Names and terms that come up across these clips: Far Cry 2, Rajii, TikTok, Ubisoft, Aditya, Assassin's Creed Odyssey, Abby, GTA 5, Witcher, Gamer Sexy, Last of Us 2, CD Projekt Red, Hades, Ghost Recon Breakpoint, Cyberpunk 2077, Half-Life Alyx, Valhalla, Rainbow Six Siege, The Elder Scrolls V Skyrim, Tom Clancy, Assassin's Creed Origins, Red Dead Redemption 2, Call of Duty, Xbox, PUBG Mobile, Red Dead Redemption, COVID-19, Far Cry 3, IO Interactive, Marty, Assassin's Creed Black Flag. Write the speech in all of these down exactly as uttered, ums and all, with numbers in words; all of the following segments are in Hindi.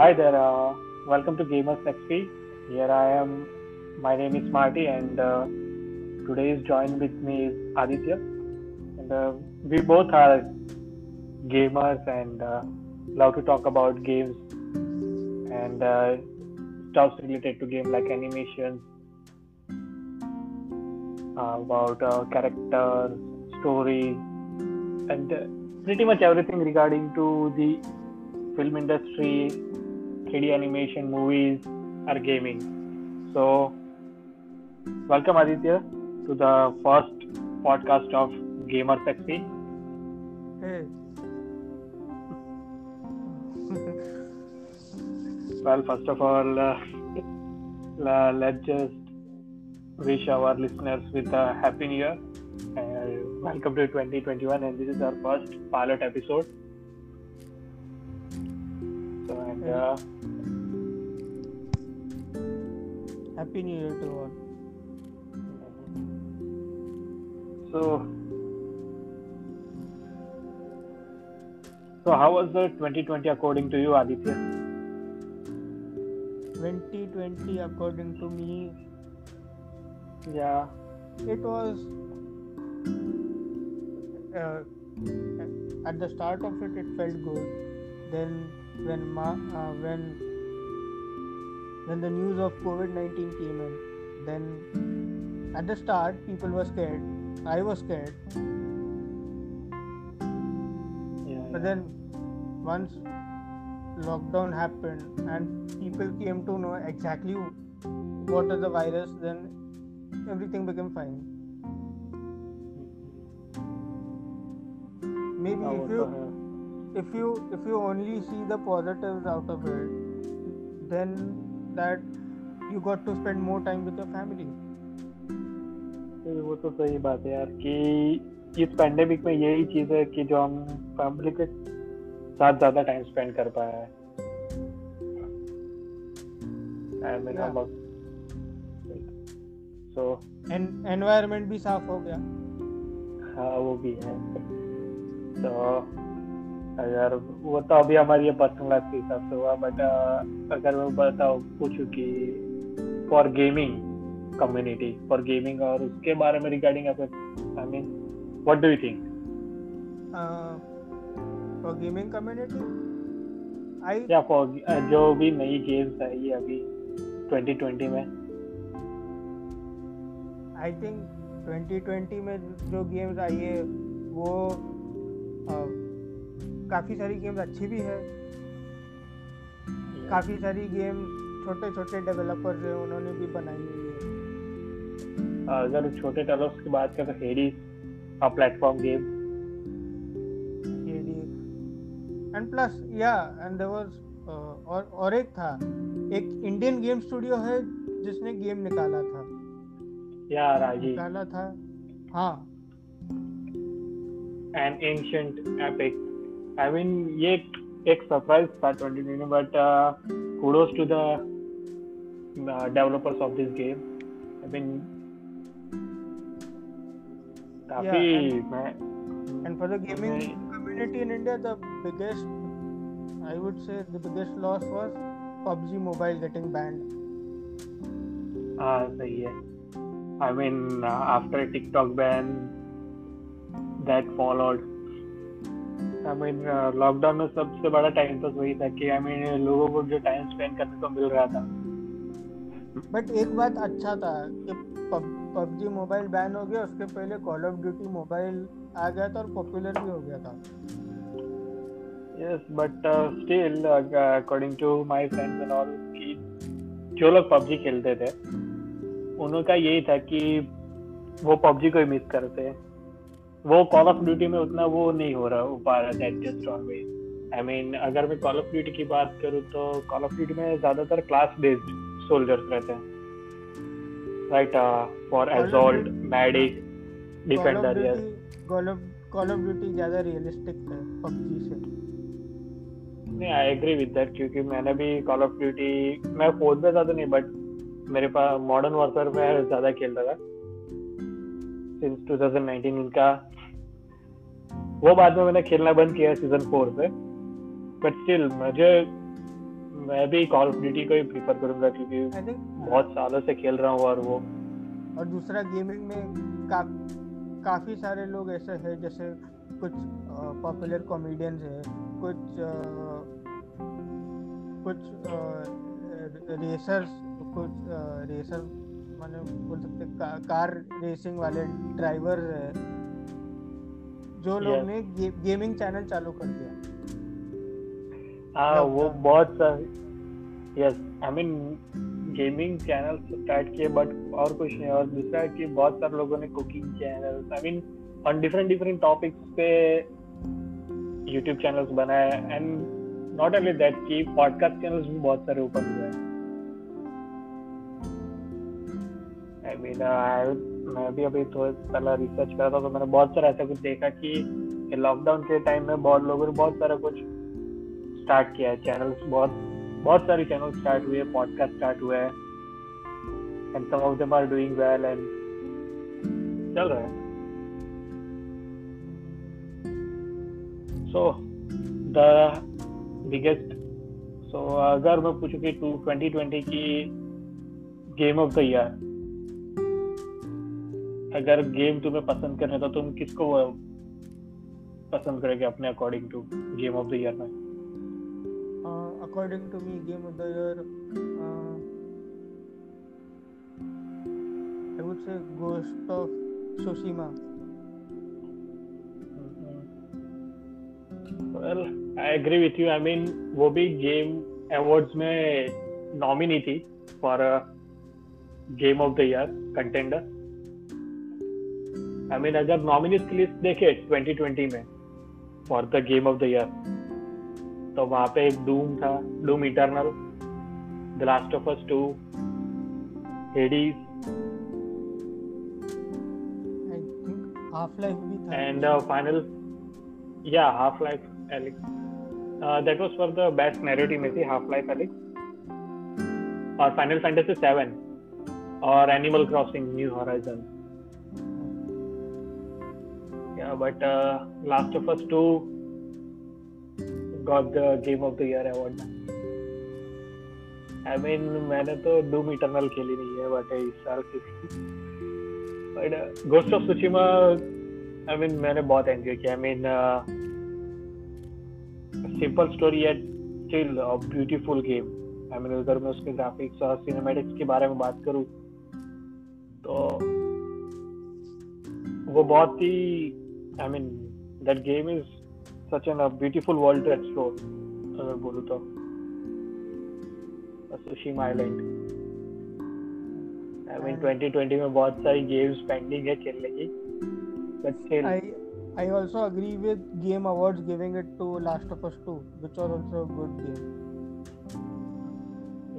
Hi there, uh, welcome to Gamer Sexy. Here I am. My name is Marty, and uh, today is joined with me is Aditya. And uh, we both are gamers and uh, love to talk about games and uh, stuff related to game like animations, uh, about uh, characters, story, and uh, pretty much everything regarding to the film industry, three D animation, movies, or gaming. So, welcome Aditya to the first podcast of Gamer Sexy. Hey. Well, first of all, uh, let's just wish our listeners with a happy new year. Uh, welcome to twenty twenty-one, and this is our first pilot episode. And, uh, Happy New Year to all. So, so how was the twenty twenty according to you, Aditya? twenty twenty according to me, yeah, it was. Uh, at the start of it, it felt good. Then. When ma- uh, when when the news of covid nineteen came in, then at the start people were scared. I was scared. Yeah, but yeah. Then once lockdown happened and people came to know exactly what is the virus, then everything became fine. Maybe How if you. The- If you if you only see the positives out of it, then that you got to spend more time with your family. वो तो सही बात है यार कि इस pandemic में यही चीज़ है कि जो हम family के साथ ज़्यादा time spend कर पाए हैं। And मेरा लग so and environment भी साफ हो गया। हाँ वो भी है। So यार वो तो अभी हमारी ये पर्सनल लाइफ के हिसाब से हुआ, बट अगर मैं बताऊँ पूछूँ कि for gaming community for gaming और उसके बारे में regarding I mean what do you think for gaming community I या फॉर जो भी नई गेम्स आई है अभी twenty twenty में आई थिंक twenty twenty में जो गेम्स आई है वो uh, काफ़ी सारी गेम्स अच्छी भी है, काफ़ी सारी गेम छोटे छोटे डेवलपर्स हैं उन्होंने भी बनाई हुई है। अगर छोटे डेवलपर्स की बात करें तो Hades a platform game Hades and plus या एंड देयर वाज और और एक था एक इंडियन गेम स्टूडियो है जिसने गेम निकाला था या राजी निकाला था हाँ an ancient epic I mean, ये एक सरप्राइज था twenty twenty, but uh, kudos to the uh, developers of this game. I mean, yeah, and, man, and for the gaming man. community in India, the biggest, I would say, the biggest loss was P U B G Mobile getting banned. Ah, सही है. I mean, uh, after TikTok ban, that followed. I mean, uh, lockdown में सबसे बड़ा टाइम तो वही था कि I mean, लोगों को जो टाइम स्पेंड करने को मिल रहा था। बट एक बात अच्छा था कि पबजी मोबाइल बैन हो गया, उसके पहले कॉल ऑफ ड्यूटी मोबाइल आ गया था और पॉपुलर भी हो गया था। Yes, but still according to my friends and all कि जो लोग पबजी खेलते थे उनका यही था कि वो पबजी को ही मिस करते हैं, वो कॉल ऑफ ड्यूटी में उतना वो नहीं हो रहा पा रहा था एडजस्ट ऑलवेज। आई मीन अगर मैं कॉल ऑफ ड्यूटी की बात करूँ तो कॉल ऑफ ड्यूटी में ज़्यादातर क्लास बेस्ड सोल्जर्स रहते हैं, right, for assault, medic, defender. Yes, Call of Duty ज़्यादा रियलिस्टिक है पबजी से। नहीं, आई एग्री विद दैट, क्योंकि मैंने भी कॉल ऑफ ड्यूटी मैं फोन पे ज़्यादा नहीं, बट मेरे पास मॉडर्न वॉरफेयर में ज़्यादा खेल रहा था Since twenty nineteen उनका वो बाद में मैंने खेलना बंद किया सीजन four पे, बट स्टिल मुझे मैं भी कॉल ऑफ ड्यूटी को ही प्रीफर करूंगा क्योंकि बहुत सालों से खेल रहा हूँ और वो और दूसरा गेमिंग में का, काफ़ी सारे लोग ऐसे हैं जैसे कुछ पॉपुलर कॉमेडियंस हैं, कुछ आ, कुछ आ, रेसर्स कुछ आ, रेसर माने बोल सकते का, कार रेसिंग वाले ड्राइवर हैं जो लोग yeah. ने गे, गेमिंग चैनल चालू कर दिया। हाँ वो बहुत सारे yes I mean gaming channel start किए बट और कुछ नहीं। और दूसरा कि बहुत सारे लोगों ने cooking channel I mean on different different topics पे यूट्यूब चैनल्स बनाए एंड नॉट ओनली दैट कि पॉडकास्ट चैनल्स भी बहुत सारे ओपन हुए आई मीन मैं भी अभी थोड़ा पहला रिसर्च कर रहा था तो मैंने बहुत सारा ऐसा कुछ देखा कि लॉकडाउन के टाइम में बहुत लोगों ने बहुत सारा कुछ स्टार्ट किया है। चैनल्स बहुत बहुत सारे चैनल स्टार्ट हुए, पॉडकास्ट स्टार्ट हुए and some of them are doing well and चल रहा है। सो द बिगेस्ट सो अगर मैं पूछूं कि ट्वेंटी ट्वेंटी की गेम ऑफ द ईयर अगर गेम तुम्हें पसंद करने तो तुम किसको पसंद करोगे अपने according to game of the year में? According to me, game of the year, uh, I would say Ghost of Tsushima. Well, I agree with you. I mean, वो भी game awards में nominee थी for a game of the year contender. I mean, अगर nominees की list देखे twenty twenty में for the game of the year. तो वहाँ पे एक डूम था, Doom Eternal, the last of Us two, Hades, I think half life भी था एंड फाइनल या half life Alyx that was for the best narrative में थी हाफ लाइफ एलिक्स और फाइनल फैंटेसी सेवन और एनिमल क्रॉसिंग न्यू हॉराइजन। या but last of Us two got the game of the year award. I mean मैंने तो Doom Eternal खेली नहीं है बट इस साल किसी but Ghost of Tsushima I mean मैंने बहुत एंजॉय किया। I mean simple story at still a beautiful game. I mean अगर मैं उसके ग्राफिक्स और सिनेमैटिक्स के बारे में बात करूँ तो वो बहुत ही I mean that game is such an a beautiful world to explore अगर बोलूँ तो Tsushima Island। I mean twenty twenty में बहुत सारी games pending है खेलने की but still I I also agree with Game Awards giving it to Last of Us two which was also a good game।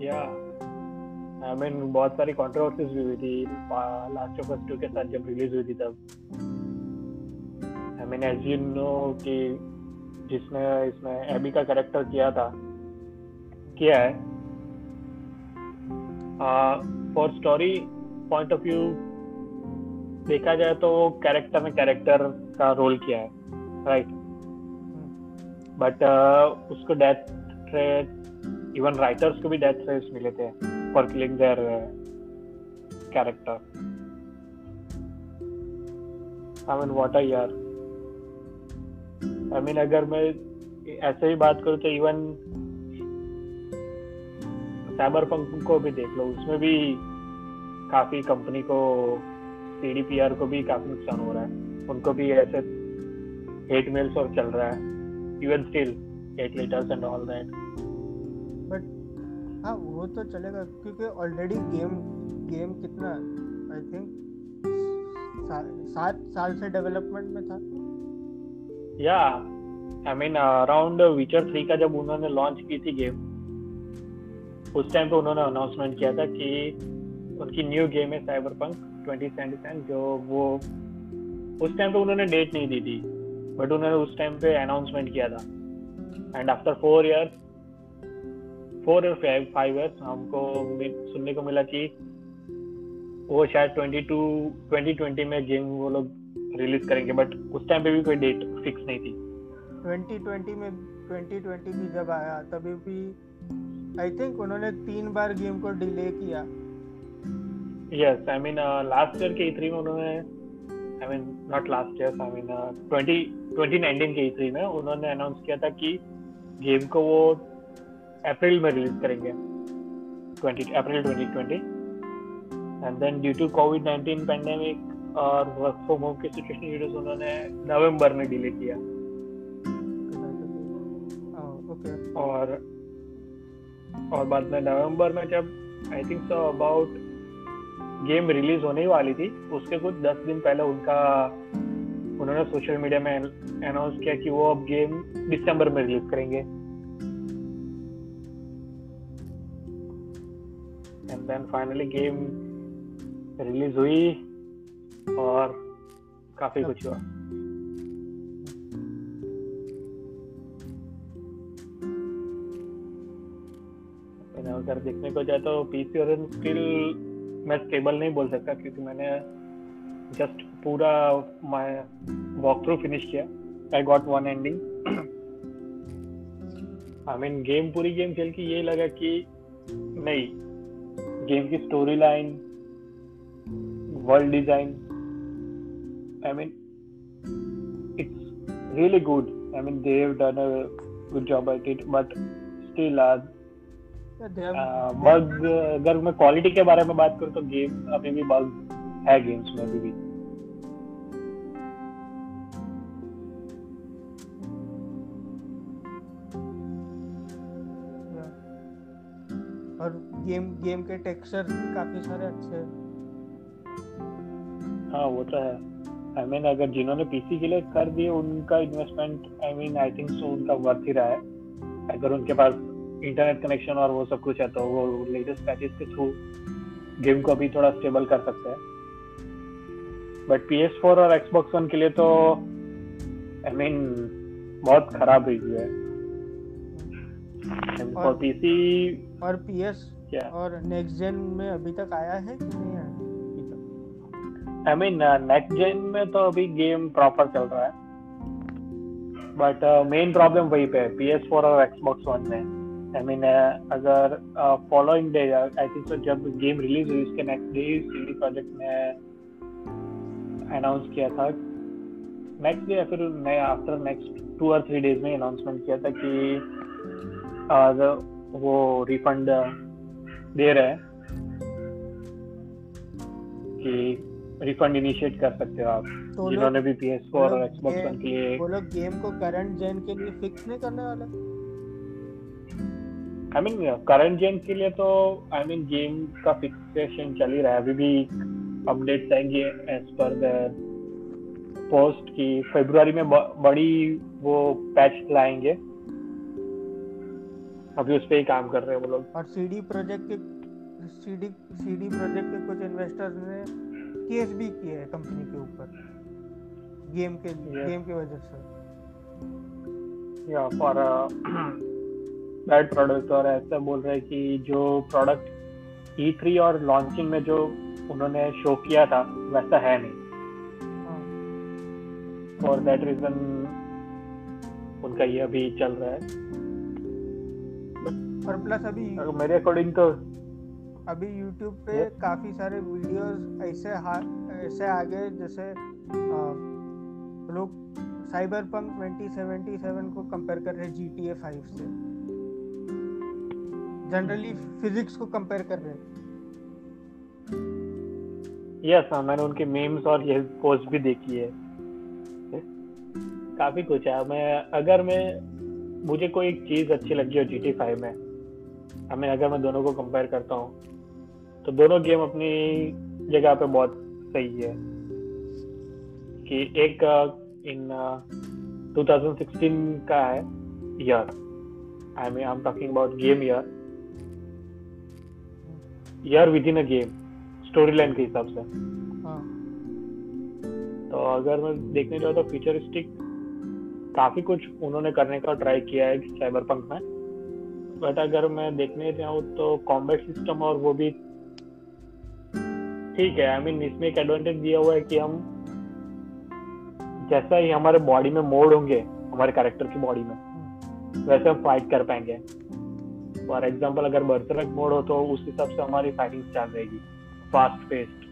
Yeah I mean बहुत सारी controversies भी हुई थी Last of Us two के साथ जब release हुई थी तब। I mean as you know कि जिसने इसमें एबी का कैरेक्टर किया था किया है for story point of view देखा जाए तो कैरेक्टर में कैरेक्टर का रोल किया है राइट बट uh, उसको डेथ थ्रेट इवन राइटर्स को भी डेथ थ्रेट्स मिले थे for killing their character. I mean what a year. I mean अगर मैं ऐसे ही बात करूँ तो इवन साइबरपंक को भी देख लो उसमें भी काफ़ी कंपनी को सी डी पी आर को भी काफ़ी नुकसान हो रहा है उनको भी ऐसे हेट मेल्स और चल रहा है even still hate letters and all that but हाँ वो तो चलेगा क्योंकि ऑलरेडी गेम गेम कितना आई थिंक सात साल से डेवलपमेंट में था। या I mean around Witcher three का जब उन्होंने लॉन्च की थी गेम उस टाइम पे उन्होंने अनाउंसमेंट किया था कि उनकी न्यू गेम है साइबरपंक ट्वेंटी सेवेंटी सेवन जो वो उस टाइम पे उन्होंने डेट नहीं दी थी बट उन्होंने उस टाइम पे अनाउंसमेंट किया था and after four years four और फाइव इयर्स हमको सुनने को मिला कि वो शायद ट्वेंटी ट्वेंटी में गेम वो लोग रिलीज करेंगे बट उस टाइम पे भी कोई डेट फिक्स नहीं थी। ट्वेंटी ट्वेंटी में ट्वेंटी ट्वेंटी भी जब आया तभी भी आई थिंक उन्होंने तीन बार गेम को डिले किया. Yes, I mean last year के ई थ्री में उन्होंने, I mean not last year, I mean twenty nineteen के ई थ्री में उन्होंने अनाउंस किया था कि गेम को वो अप्रैल में रिलीज करेंगे, twenty April twenty twenty. And then due to COVID nineteen pandemic और वर्क फ्रॉम होम की सिचुएशन की वजह से उन्होंने नवंबर में डिले किया. ओके. और और बाद में नवंबर में जब I think so about game release होने वाली थी, उसके कुछ दस दिन पहले उनका उन्होंने सोशल मीडिया में अनाउंस किया कि वो अब गेम दिसंबर में रिलीज करेंगे. And then finally game release हुई और काफी कुछ हुआ. अगर देखने को जाए तो पीसी और स्टिल मैं स्टेबल नहीं बोल सकता, क्योंकि मैंने जस्ट पूरा माय वॉक थ्रू फिनिश किया. I got one ending. I mean game पूरी गेम खेल के ये लगा कि नहीं, गेम की story line, world design, I mean it's really good. I mean they have done a good job at it, but still bug, अगर मैं क्वालिटी के बारे में बात करूँ तो गेम अभी भी बग है गेम्स में अभी भी. और गेम गेम के टेक्सचर काफी सारे अच्छे हैं. हाँ, वो तो है. आई I मीन mean, अगर जिन्होंने पीसी के लिए कर दिए उनका investment, I mean I think so उनका वर्थ ही रहा है. अगर उनके पास इंटरनेट कनेक्शन और वो सब कुछ है तो वो लेटेस्ट पैचेस के थ्रू गेम को अभी थोड़ा स्टेबल कर सकते हैं. बट पी एस फोर और एक्सबॉक्स वन के लिए तो आई I मीन mean, बहुत खराब रिव्यू है. और पीसी और पीएस क्या और नेक्स्ट जेन में अभी तक आया है कि नहीं आया? आई मीन नेक्स्ट जेन में तो अभी गेम प्रॉपर चल रहा है, बट मेन प्रॉब्लम वही पे है पी एस फोर और एक्सबॉक्स वन में. आई I मीन mean, अगर following day I think so जब गेम रिलीज हुई उसके नेक्स्ट डे सीडी प्रोजेक्ट ने अनाउंस किया था, नेक्स्ट डे या फिर आफ्टर नेक्स्ट टू और थ्री डेज में अनाउंसमेंट किया था कि uh, वो रिफंड दे रहे हैं, कि रिफंड इनिशिएट कर सकते हो आप तो जिन्होंने भी पी एस फोर और एक्सबॉक्स वन के लिए. वो लोग गेम को करंट जेन के लिए फिक्स नहीं करने वाले. आई मीन करंट गेम के लिए तो आई मीन गेम का फिक्सेशन चल ही रहा है, अभी भी अपडेट्स आएंगे एज पर द पोस्ट की फरवरी में बड़ी वो पैच लाएंगे, अभी उस पर ही काम कर रहे हैं वो लोग. और सीडी प्रोजेक्ट के सीडी सीडी प्रोजेक्ट के कुछ इन्वेस्टर्स ने केस भी किया है कंपनी के ऊपर गेम के गेम की वजह से, या फॉर बैड प्रोडक्ट. और ऐसा बोल रहे हैं कि जो प्रोडक्ट ई थ्री और लॉन्चिंग में जो उन्होंने शो किया था वैसा है नहीं. फॉर दैट रीजन उनका ये अभी चल रहा है. और प्लस अभी मेरे अकॉर्डिंग तो अभी YouTube पे ये? काफी सारे वीडियोस ऐसे ऐसे आ गए जैसे लोग साइबरपंक ट्वेंटी सेवेंटी सेवन को कंपेयर कर रहे हैं जी टी ए फाइव से. जनरली फिजिक्स को कंपेयर कर रहे हैं. यस, मैंने उनके मीम्स और ये पोस्ट भी देखी है. काफी कुछ है. मैं अगर मैं मुझे कोई एक चीज अच्छी लगी हो जी टी ए फाइव में, हमें अगर मैं दोनों को कंपेयर करता हूँ तो दोनों गेम अपनी जगह पे बहुत सही है. कि एक इन ट्वेंटी सिक्सटीन का है year, I mean, I'm talking about game year. Year within a game, storyline के हिसाब से. हाँ. तो अगर मैं देखने जाऊँ तो फ्यूचरिस्टिक काफी कुछ उन्होंने करने का ट्राई किया है साइबरपंक में. बट अगर मैं देखने जाऊँ तो कॉम्बैट सिस्टम और वो भी ठीक है. आई मीन इसमें एक एडवांटेज दिया हुआ है कि हम जैसा ही हमारे बॉडी में मोड होंगे, हमारे कैरेक्टर की बॉडी में, वैसे हम फाइट कर पाएंगे. फॉर एग्जाम्पल अगर बर्सरक मोड हो तो उस हिसाब से हमारी फाइटिंग स्टार्ट रहेगी फास्ट पेस्ड।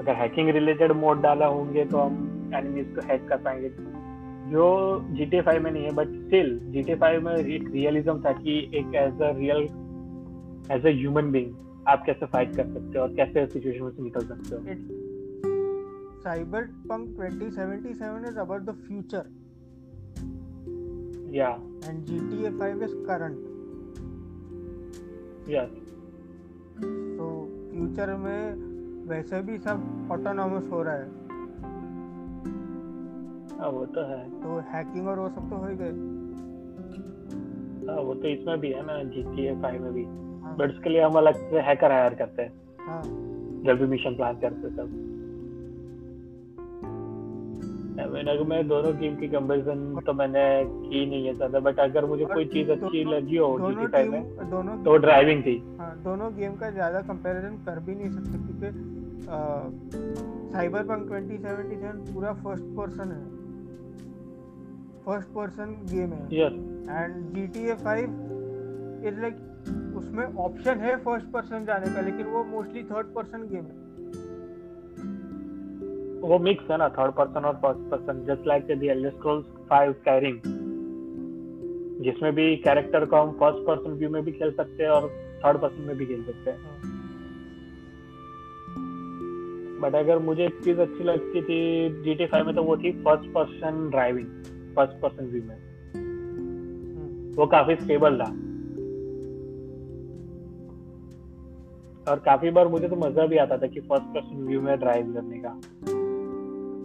अगर हैकिंग रिलेटेड मोड डाला होंगे तो हम एनिमीज को हैक कर पाएंगे जो G T A फाइव में नहीं है। But still G T A five में एक रियलिज्म था कि एक as a real as a human being आप कैसे फाइट कर सकते हो और कैसे सिचुएशन से निकल सकते हो। Cyberpunk twenty seventy-seven is about the future. Yeah. And G T A five is current. Yes. So future में वैसे भी सब ऑटोनॉमस हो रहा है। हाँ वो तो है। तो हैकिंग और वो सब तो हो गए। हाँ वो तो इसमें भी है ना G T A five में भी। हाँ। बट उसके लिए हम अलग से हैकर हायर करते हैं। हाँ। जब भी मिशन प्लान करते सब। अगर मैं दोनों टीम की कंपैरिजन तो मैंने की नहीं है ज्यादा बट अगर मुझे कोई चीज अच्छी लगी हो G T A में दोनों तो ड्राइविंग थी। हाँ, दोनों गेम का ज्यादा कंपैरिजन कर भी नहीं सकते क्योंकि साइबरपंक ट्वेंटी सेवेंटी सेवन पूरा फर्स्ट पर्सन है फर्स्ट पर्सन गेम है। Yes and G T A five is like उसमें ऑप्शन है फर्स्ट पर्सन जाने का लेकिन वो मोस्टली थर्ड पर्सन गेम है। वो मिक्स है ना थर्ड पर्सन और first person just like the Elder Scrolls five Skyrim जिसमें भी कैरेक्टर को हम फर्स्ट पर्सन व्यू में भी खेल सकते हैं और थर्ड पर्सन में भी खेल सकते हैं। बट अगर मुझे एक चीज अच्छी लगती थी G T A फाइव में तो वो थी first person driving first person view में वो काफी स्टेबल था और काफी बार मुझे तो मजा भी आता था कि फर्स्ट पर्सन व्यू में ड्राइव करने का।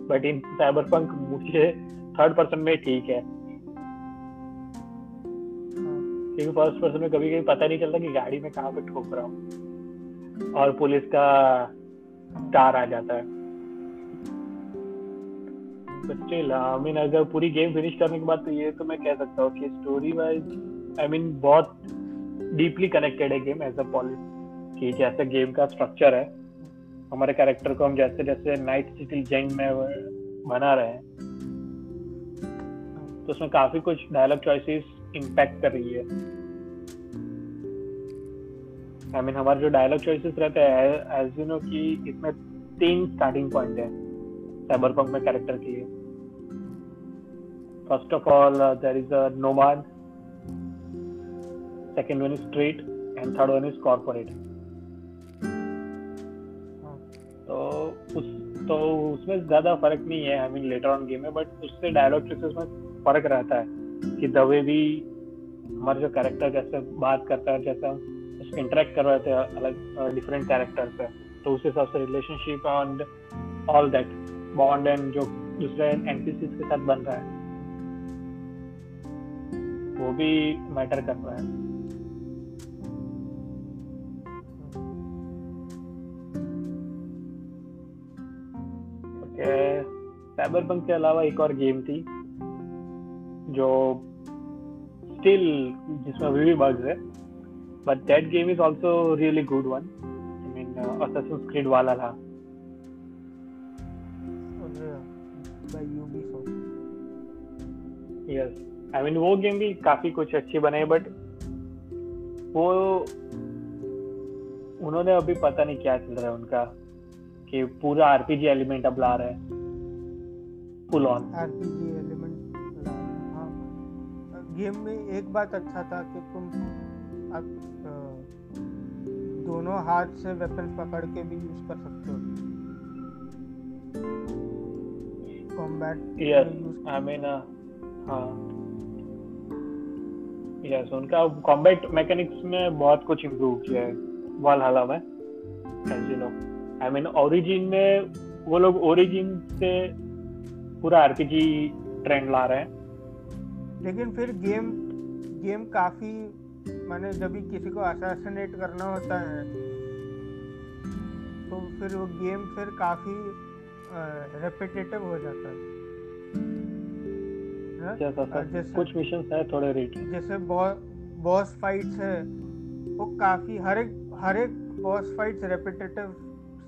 बट इन साइबरपंक मुझे थर्ड पर्सन में ठीक है क्योंकि फर्स्ट पर्सन में कभी कभी पता नहीं चलता कि गाड़ी में कहाँ पे ठोक रहा हूँ और पुलिस का तार आ जाता है। आई मीन अगर पूरी गेम फिनिश करने के बाद तो ये तो मैं कह सकता हूँ कि स्टोरी वाइज आई मीन बहुत डीपली कनेक्टेड है गेम एज अ पॉलिसी कि जैसे गेम का स्ट्रक्चर है हमारे कैरेक्टर को हम जैसे जैसे नाइट सिटी जेंग में बना रहे हैं तो उसमें काफी कुछ डायलॉग चॉइसेस इंपैक्ट कर रही है। आई मीन हमारे जो डायलॉग चॉइसेस रहते हैं एज यू नो कि इसमें तीन स्टार्टिंग पॉइंट है साइबरपंक में कैरेक्टर के लिए। First of all there is a nomad, second one is street and third one is corporate. तो उस तो उसमें ज्यादा फर्क नहीं है I mean later on game में बट उससे डायलॉग चॉइसेस में फर्क रहता है कि दवे भी हमारे जो कैरेक्टर जैसे बात करता है जैसे हम उसको इंटरेक्ट कर रहे थे अलग डिफरेंट कैरेक्टर से तो उस हिसाब से relationship and all that bond and जो दूसरे एनपीसीज के साथ बन रहा है वो भी मैटर कर रहा है। साइबरपंक के अलावा एक और गेम थी जो स्टिल जिसमें अभी भी बग्स है but that game is also really good one. I mean Assassin's Creed Valhalla by Ubisoft. Yes I mean वो गेम भी काफी कुछ अच्छी बनाई बट वो उन्होंने अभी पता नहीं क्या चल रहा है उनका कि पूरा आरपीजी एलिमेंट अब ला रहा है फुल ऑन आरपीजी एलिमेंट। हाँ गेम में एक बात अच्छा था कि तुम आप दोनों हाथ से वेपन पकड़ के भी यूज कर सकते हो कॉम्बैट। यस आई मीन हाँ यस उनका कॉम्बैट मैकेनिक्स में बहुत कुछ इम्प्रूव किया है वालहल्ला में as you know. I mean Origin में वो लोग ओरिजिन से पूरा आरपीजी ट्रेंड ला रहे हैं लेकिन फिर गेम गेम काफी माने जब भी किसी को असैसिनेट करना होता है तो फिर वो गेम फिर काफी रेपिटेटिव हो जाता है। yes, sir, जैसे कुछ मिशंस है थोड़े रेट जैसे बॉस फाइट्स है वो काफी हर एक हर एक बॉस फाइट्स रेपिटेटिव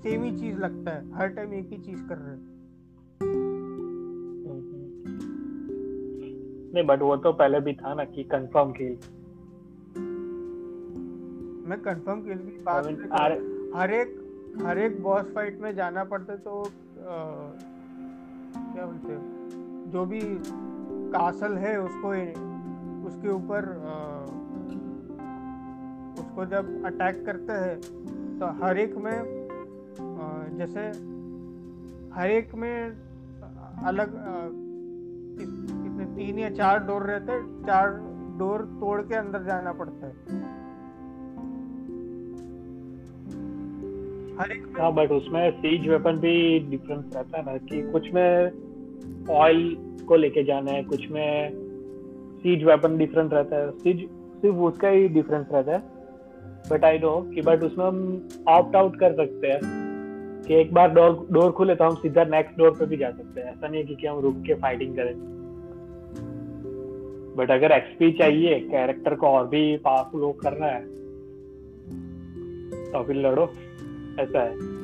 सेम ही चीज लगता है हर टाइम एक ही चीज कर रहे हैं। नहीं, बट वो तो पहले भी था ना कि कंफर्म किल। मैं कंफर्म किल भी पास में हर एक हर एक बॉस फाइट में जाना पड़ता, तो आ, क्या बोलते हैं, जो भी कासल है उसको उसके ऊपर उसको जब अटैक करते हैं तो हर एक में आ, जैसे हर एक में अलग कितने तीन या चार डोर रहते हैं, चार डोर तोड़ के अंदर जाना पड़ता है हर एक। हाँ, बट उसमें सीज वेपन भी डिफरेंस रहता है ना, कि कुछ में ऑयल को लेके जाना है, कुछ में सीज वेपन डिफरेंट रहता है। सीज सिर्फ उसका ही डिफरेंस रहता है, बट आई नो कि बट उसमें हम ऑप्ट आउट कर सकते हैं कि एक बार डोर डोर खुले तो हम सीधा नेक्स्ट डोर पे भी जा सकते हैं। ऐसा नहीं है कि हम रुक के फाइटिंग करें। बट अगर एक्सपी चाहिए कैरेक्टर को और भी पावरफुल हो करना है तो फिर लड़ो, ऐसा है।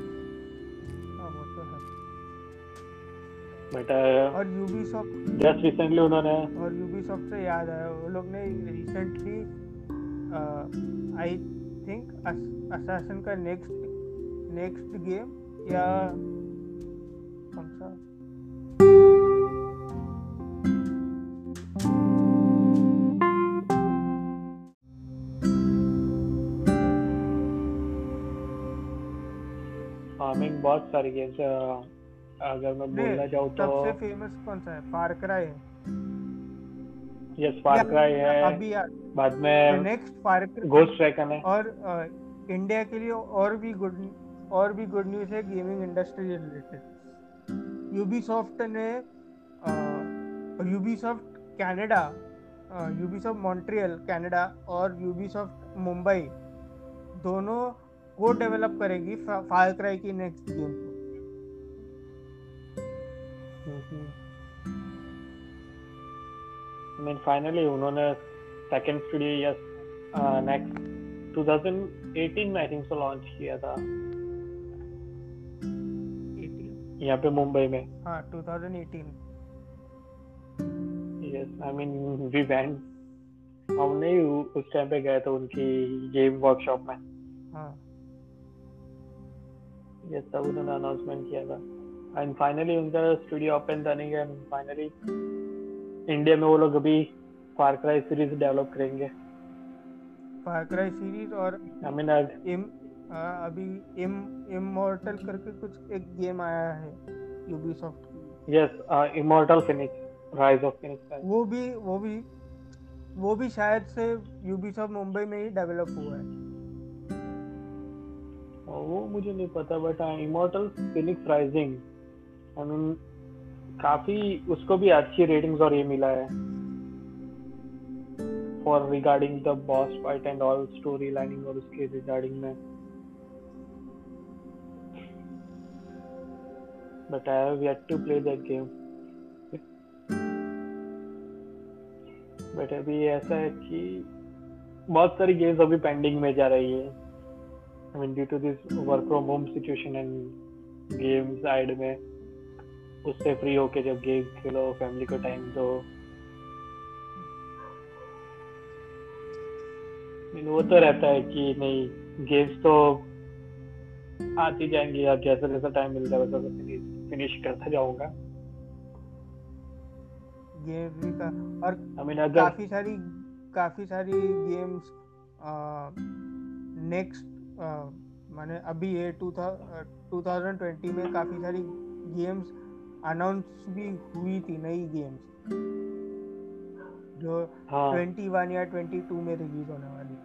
बट और यूबीसॉफ्ट जस्ट रिसेंटली उन्होंने और यूबीसॉफ्ट से याद आया, वो लोग ने रिसेंटली आई थिंक असैसिन का नेक्स्ट नेक्स्ट गेम या कौन सा फार्मिंग, बहुत सारे गेम्स अगर मैं बोलना चाहूँ तो सबसे फेमस कौन सा है? फार क्राई है। यस, फार क्राई है। अभी बाद में नेक्स्ट फार क्राई, घोस्ट ट्रैकन है। और इंडिया के लिए और भी गुड और भी गुड न्यूज़ है गेमिंग इंडस्ट्री रिलेटेड। यूबीसॉफ्ट ने Ubisoft Canada, Ubisoft Montreal Canada और यूबीसॉफ्ट मुंबई दोनों को डेवलप करेगी फायर क्राई की नेक्स्ट गेम। मैं फाइनली उन्होंने सेकंड स्टूडियो यस नेक्स्ट दो हज़ार अठारह में आई थिंक सो लॉन्च किया था यहाँ पे मुंबई में। हाँ, दो हज़ार अठारह। Yes, I mean we went, हमने उस टाइम पे गए थे उनकी गेम वर्कशॉप में। हाँ, यस, तब उन्होंने अनाउंसमेंट किया था। एंड फाइनली उनका स्टूडियो ओपन था नहीं, एंड फाइनली इंडिया में वो लोग अभी फार क्राई सीरीज डेवलप करेंगे। फार क्राई सीरीज और आई मीन एम आ, अभी इम इमॉर्टल करके कुछ एक गेम आया है यूबीसॉफ्ट की। Yes, immortal Phoenix rise of Phoenix. वो भी वो भी वो भी शायद से यूबीसॉफ्ट मुंबई में ही डेवलप हुआ है। वो मुझे नहीं पता, but immortal Phoenix rising I mean काफी, उसको भी अच्छी रेटिंग्स और ये मिला है for regarding the boss fight and all story lining और उसके रिगार्डिंग में। But I have yet to play that game. But अभी ऐसा है कि बहुत सारी गेम्स अभी पेंडिंग में जा रही है। I mean due to this work from home situation and game side में, उससे फ्री होके जब गेम खेलो, फैमिली को टाइम दो, मीन वो तो रहता है कि नहीं, गेम्स तो आती जाएंगी। आप जैसा जैसा टाइम मिलता है वैसा वैसा फिनिश करता जाऊंगा। गेम भी का और I mean, अगर... काफी सारी काफी सारी गेम्स नेक्स्ट माने अभी ये दो हज़ार बीस में काफी सारी गेम्स अनाउंस भी हुई थी, नई गेम्स जो हाँ. इक्कीस या बाईस में रिलीज होने वाली।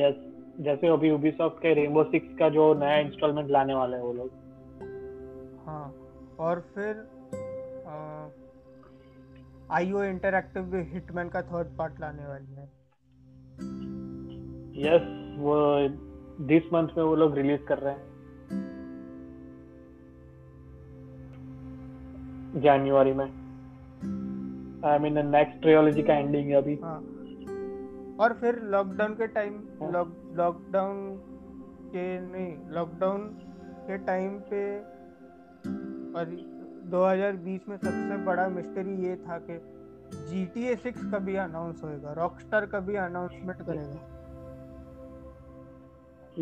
Yes yes. जैसे अभी Ubisoft के रेनबो सिक्स का जो नया इंस्टॉलमेंट लाने वाले हैं वो लोग। हाँ, और फिर आईओ इंटरैक्टिव भी हिटमैन का थर्ड पार्ट लाने वाली है। यस, वो दिस मंथ में वो लोग रिलीज कर रहे हैं जनवरी में। आई मीन नेक्स्ट ट्रायोलॉजी का एंडिंग है अभी। हाँ, और फिर लॉकडाउन के टाइम लॉकडाउन के नहीं लॉकडाउन के टाइम पे और दो हज़ार बीस में सबसे बड़ा मिस्ट्री ये था कि जी टी ए सिक्स कभी अनाउंस होएगा, रॉकस्टार कभी अनाउंसमेंट करेगा।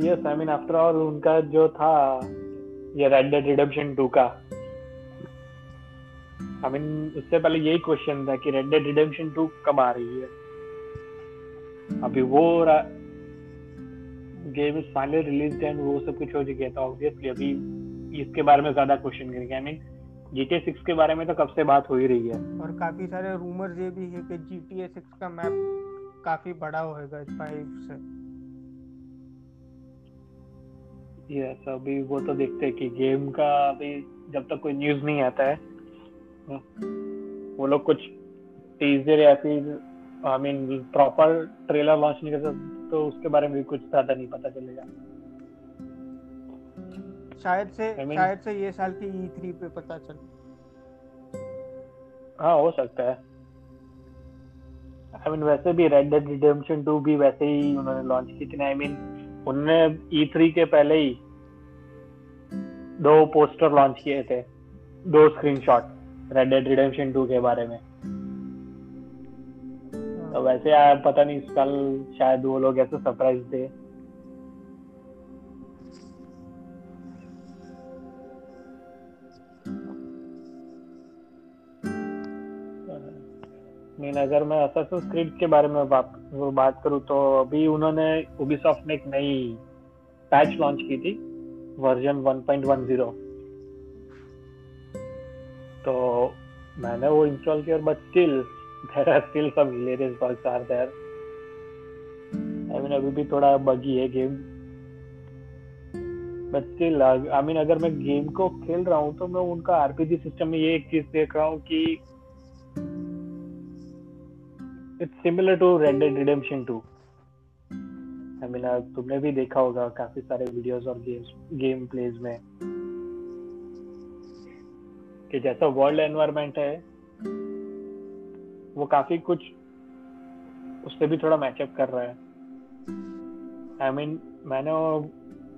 Yes, I mean after all उनका जो था ये रेड डेड रिडेम्पशन टू का, आई मीन उससे पहले यही क्वेश्चन था कि रेड डेड रिडेम्पशन टू कब आ रही है। अभी वो game is finally released and वो सब कुछ हो चुका था, ऑब्वियसली अभी इसके बारे में ज्यादा क्वेश्चन करेंगे। I mean G T A six के बारे में तो कब से बात हो ही रही है और काफी सारे रूमर्स ये भी है कि जी टी ए सिक्स का मैप काफी बड़ा होएगा फाइव से। यस, अभी वो तो देखते हैं कि गेम का अभी जब तक कोई न्यूज नहीं आता है वो लोग कुछ टीजर या फिर I mean proper trailer launch नहीं करते तो उसके बारे में भी कुछ ज्यादा नहीं पता चलेगा। शायद से I mean, शायद से ये साल की ई थ्री पे पता चले। हाँ, हो सकता है। आई मीन वैसे भी रेड डेड रिडेम्पशन टू भी वैसे ही उन्होंने लॉन्च की थी ना। आई मीन उन्होंने ई थ्री के पहले ही दो पोस्टर लॉन्च किए थे, दो screenshot Red Dead Redemption two के बारे में। तो वैसे यार पता नहीं कल शायद वो लोग ऐसे सरप्राइज दे। मीन अगर मैं Assassin's Creed के बारे में बात, बात करूँ तो अभी उन्होंने Ubisoft ने एक नई पैच लॉन्च की थी वर्जन वन पॉइंट टेन, तो मैंने वो इंस्टॉल किया but still There are still some hilarious bugs are there. I mean, अभी भी थोड़ा बगी है game but still I mean अगर मैं गेम को खेल रहा हूँ तो मैं उनका आरपीजी सिस्टम में ये एक चीज देख रहा हूँ कि it's similar to Red Dead Redemption two. I mean तुमने भी देखा होगा काफी सारे वीडियोस और गेम्स गेम प्लेज में कि जैसा वर्ल्ड एनवायरनमेंट है वो काफी कुछ उससे भी थोड़ा मैचअप कर रहा है। आई I मीन mean, मैंने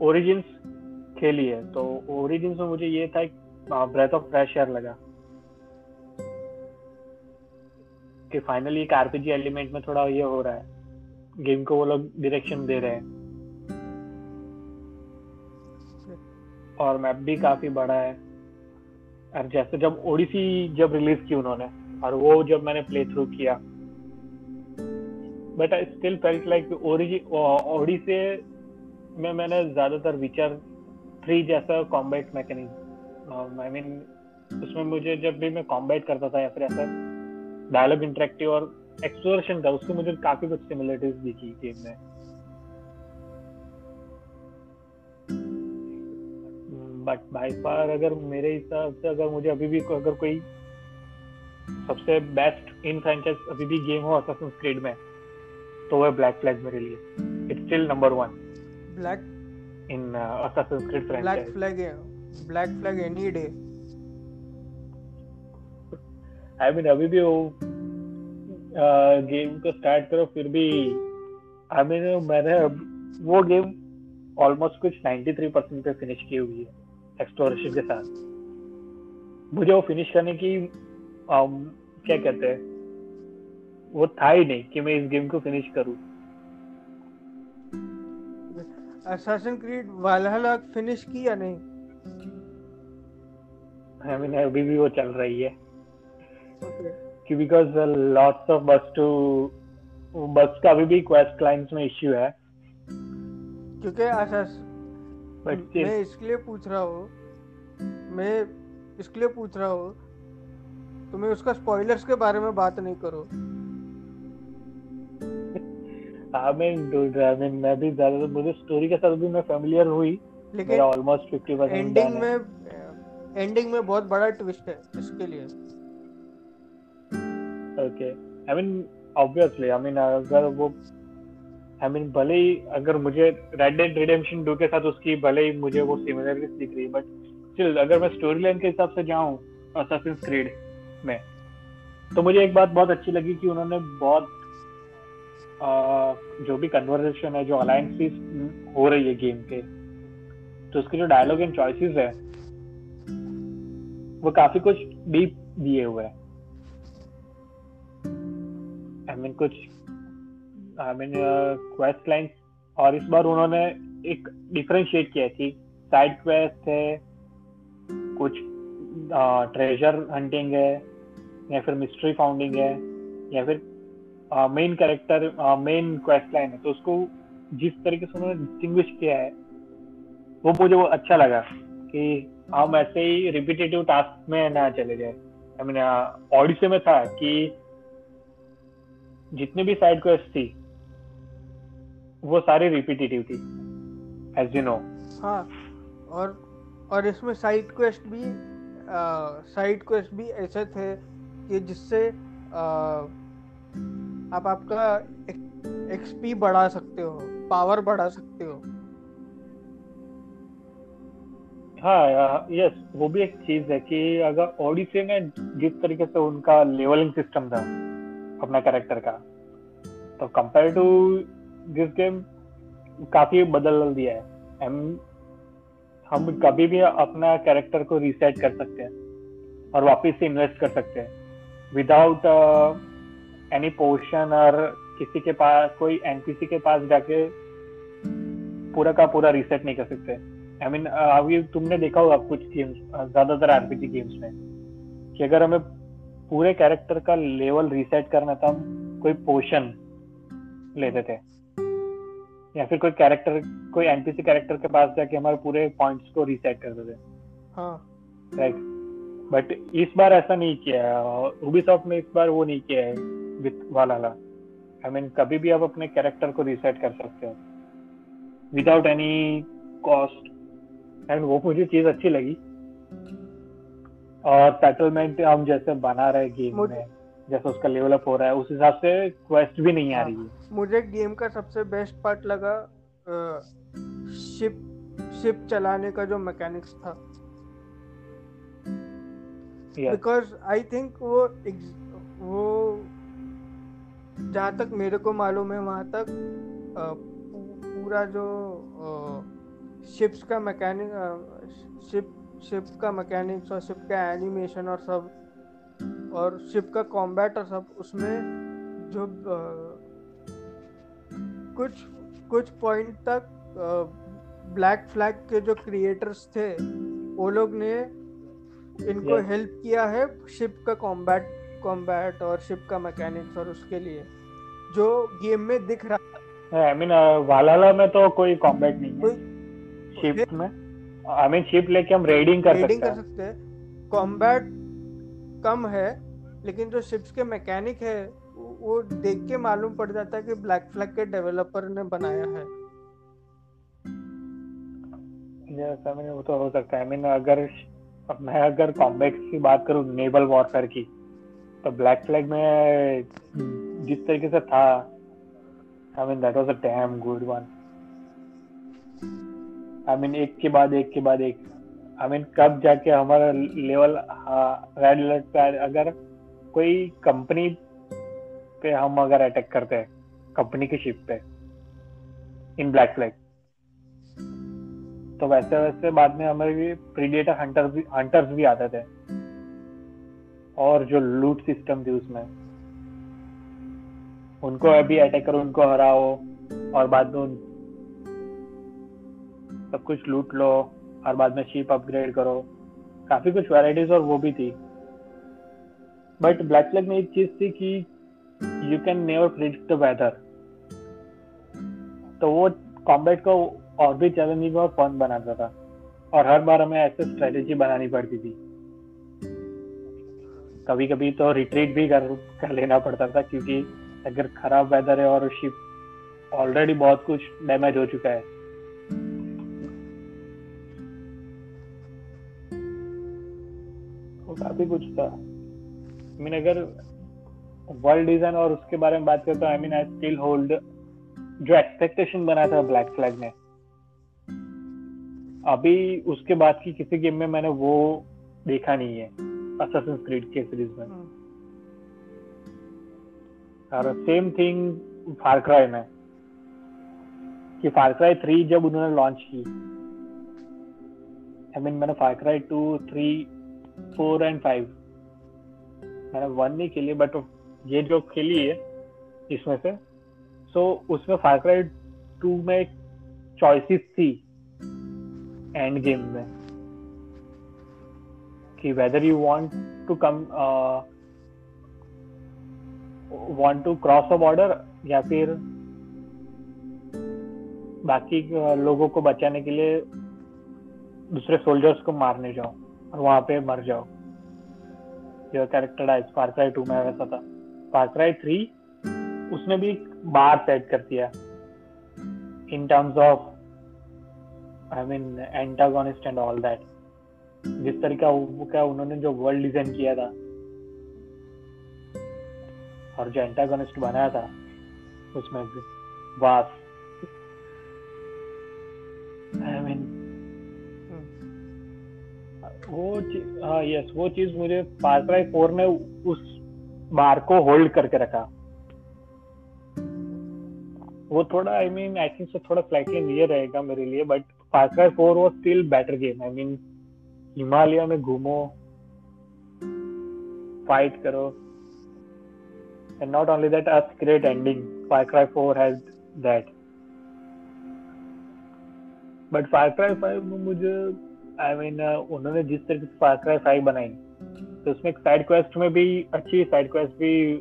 ओरिजिन्स खेली है तो ओरिजिन्स में मुझे ये था ब्रेथ ऑफ फ्रेश एयर लगा कि फाइनली एक आरपीजी एलिमेंट में थोड़ा ये हो रहा है, गेम को वो लोग डायरेक्शन दे रहे हैं और मैप भी काफी बड़ा है। और जैसे जब ओडिसी जब रिलीज की उन्होंने और वो जब मैंने प्ले थ्रू किया but I still felt like OD से मैं मैंने ज्यादातर विचर थ्री जैसा कॉम्बैट मैकेनिज्म आई मीन उसमें मुझे जब भी मैं कॉम्बैट करता था या फिर ऐसा डायलॉग इंटरेक्टिव और एक्सप्लोरेशन था उसकी मुझे काफी कुछ सिमिलरिटीज दिखी गेम में। बट बाई फार अगर मेरे हिसाब से अगर मुझे अभी भी अगर कोई सबसे बेस्ट इन फ्रेंचाइज अभी भी गेम हो Assassin's Creed में तो वह ब्लैक फ्लैग मेरे लिए it's still number one black in Assassin's Creed franchise. Black flag है, black flag any day. I mean अभी भी वो गेम को स्टार्ट करो फिर भी आई I मीन mean, मैंने वो गेम ऑलमोस्ट कुछ नाइंटी थ्री परसेंट पे फिनिश की हुई है एक्सप्लोरेशन के साथ। मुझे वो फिनिश करने की Um, क्या कहते हैं वो था ही नहीं कि मैं इस गेम को फिनिश करूं। Assassin's Creed Valhalla फिनिश की या नहीं? I mean, अभी भी वो चल रही है कि because lots of bus to bus का अभी भी क्वेस्ट क्लाइंट्स में इश्यू है क्योंकि Assassin's Creed मैं इसलिए पूछ रहा हूँ मैं इसलिए पूछ रहा हूँ तुम्हें उसका स्पॉयलर्स के बारे में बात नहीं करो। I mean dude I mean मैं भी ज्यादा मुझे स्टोरी के साथ भी मैं फैमिलियर हुई लेकिन ऑलमोस्ट फिफ्टी परसेंट एंडिंग में एंडिंग में बहुत बड़ा ट्विस्ट है इसके लिए। Okay, I mean obviously I mean अगर वो आई मीन भले ही अगर मुझे रेड डेड रिडेम्पशन टू के साथ उसकी भले ही मुझे वो सिमिलरिटीज दिख रही बट स्टिल अगर मैं स्टोरी लाइन के हिसाब से जाऊं Assassin's Creed में तो मुझे एक बात बहुत अच्छी लगी कि उन्होंने बहुत आ, जो भी कन्वर्सेशन है जो अलायंसेस हो रही है गेम के तो उसके जो डायलॉग एंड चॉइसेस है वो काफी कुछ भी दिए हुए हैं. I mean, कुछ I mean, uh, quest lines, और इस बार उन्होंने एक डिफरेंशिएट किया थी. साइड क्वेस्ट है, कुछ ट्रेजर हंटिंग है, या फिर मिस्ट्री फाउंडिंग है, या फिर main character main quest line है. तो उसको जिस तरीके से उन्होंने डिस्टिंग्विश किया है वो मुझे वो अच्छा लगा कि हम ऐसे ही रिपीटेटिव टास्क में ना चले जाए. आई मीन ऑडिसी में था कि जितनी भी साइड क्वेस्ट थी वो सारी रिपीटेटिव थी, एज यू नो. हाँ, और और इसमें साइड क्वेस्ट भी साइड क्वेस्ट भी ऐसे थे कि जिससे आप आपका एक्सपी बढ़ा सकते हो, पावर बढ़ा सकते हो. हाँ, यस, वो भी एक चीज है कि अगर ओडिसी में जिस तरीके से उनका लेवलिंग सिस्टम था अपना कैरेक्टर का, तो कंपेयर टू दिस गेम काफी बदल दिया है. हम हम कभी भी अपना कैरेक्टर को रीसेट कर सकते हैं और वापस से इन्वेस्ट कर सकते हैं विदाउट एनी पोर्शन, और किसी के पास कोई एनपीसी के पास जाके पूरा का पूरा रीसेट नहीं कर सकते. आई मीन अभी तुमने देखा होगा कुछ गेम्स, ज्यादातर आरपीजी गेम्स में, कि अगर हमें पूरे कैरेक्टर का लेवल रीसेट करना था, हम कोई पोशन लेते थे या फिर कोई कैरेक्टर कोई एनपीसी कैरेक्टर के पास जाके हमारे पूरे पॉइंट्स को रीसेट करते थे. हाँ, राइट. बट इस बार ऐसा नहीं किया है Ubisoft ने, इस बार वो नहीं किया है विद वाला. आई मीन कभी भी आप अपने कैरेक्टर को रीसेट कर सकते हो विदाउट एनी कॉस्ट, एंड वो मुझे चीज अच्छी लगी. और सेटलमेंट हम जैसे बना रहे गेम में, जैसे उसका लेवल अप हो रहा है, उस हिसाब से क्वेस्ट भी नहीं आ रही है. मुझे गेम का सबसे बेस्ट पार्ट लगा शिप शिप चलाने का जो मैकेनिक्स था, बिकॉज आई थिंक वो वो जहाँ तक मेरे को मालूम है वहाँ तक पूरा जो शिप्स का मैकेनिक शिप शिप का मैकेनिक्स और शिप का एनिमेशन और सब, और शिप का कॉम्बैट और सब, उसमें जो आ, कुछ कुछ पॉइंट तक ब्लैक फ्लैग के जो क्रिएटर्स थे वो लोग ने इनको हेल्प yeah. किया है शिप का कॉम्बैट कॉम्बैट और शिप का मैकेनिक्स और उसके लिए जो गेम में दिख रहा. आई मीन वालाला में तो कोई कॉम्बैट नहीं है शिप में. I mean, शिप लेके हम रेडिंग कर रेडिंग सकते, कर सकते हैं. कॉम्बैट कम है, लेकिन जो शिप्स के मैकेनिक है वो देख के मालूम पड़ जाता है कि ब्लैक फ्लैग के डेवलपर ने बनाया है. yes, I mean, वो तो हो सकता है. I mean, अगर मैं अगर कॉम्बैट की बात करूँ नेवल वॉरफेयर की, तो ब्लैक फ्लैग में जिस तरीके से था, I mean, that was a damn good one. I I mean mean, एक के बाद एक के बाद एक. आई I मीन mean, कब जाके हमारा लेवल रेड अलर्ट पे, अगर कोई कंपनी पे हम अगर अटैक करते हैं कंपनी की शिप पे इन ब्लैक फ्लैग, तो वैसे वैसे बाद में हमारे प्रीडेटर हंटर भी हंटर्स भी आते थे, और जो लूट सिस्टम थी उसमें उनको अभी अटैक करो, उनको हराओ और बाद में सब कुछ लूट लो और बाद में शिप अपग्रेड करो. काफी कुछ वैरायटीज और वो भी थी. बट ब्लैक फ्लैग में एक चीज थी कि you can never predict the weather, तो वो कॉम्बैट को और भी चैलेंजिंग और फन बनाता था, और हर बार हमें ऐसे स्ट्रेटेजी बनानी पड़ती थी. कभी कभी तो रिट्रीट भी कर, कर लेना पड़ता था, क्योंकि अगर खराब वेदर है और शिप ऑलरेडी बहुत कुछ डैमेज हो चुका है. काफी कुछ था. I mean, अगर वर्ल्ड डिजाइन और उसके बारे में बात करें तो I mean I still hold जो एक्सपेक्टेशन बना था ब्लैक फ्लैग में, अभी उसके बाद की किसी गेम में मैंने वो देखा नहीं है Assassin's Creed के सीरीज में. और सेम थिंग Far Cry में, कि Far Cry थ्री जब उन्होंने लॉन्च की, आई I मीन mean, मैंने Far Cry two three four and five मैंने वन नहीं खेली, बट ये जो खेली है इसमें से सो so, उसमें फार क्राई टू में चॉइसेस थी एंड गेम में कि whether you want to come want to cross a border या फिर बाकी लोगों को बचाने के लिए दूसरे सोल्जर्स को मारने जाओ और वहां पे मर जाओ। ये character dies Far Cry two में वैसा था। फार क्राई थ्री उसने भी बार सेट कर दिया in terms of I mean antagonist and all that. जिस तरीका का उन्होंने जो वर्ल्ड डिजाइन किया था और जो एंटागोनिस्ट बनाया था उसमें भी वास आई मीन वो हाँ यस वो चीज मुझे फार क्राई फोर ने उस बार को होल्ड करके रखा। वो थोड़ा आई मीन आई थिंक से थोड़ा स्लाइटली नियर रहेगा मेरे लिए, बट फार क्राई फोर वो still better game. I mean Himalaya में घूमो, फाइट करो and not only that a great ending. Far Cry four has that, but Far Cry five में मुझे I I mean mean, uh, उन्होंने जिस तरीके से फार क्राई फाइव बनाई तो उसमें एक साइड क्वेस्ट में भी अच्छी साइड क्वेस्ट भी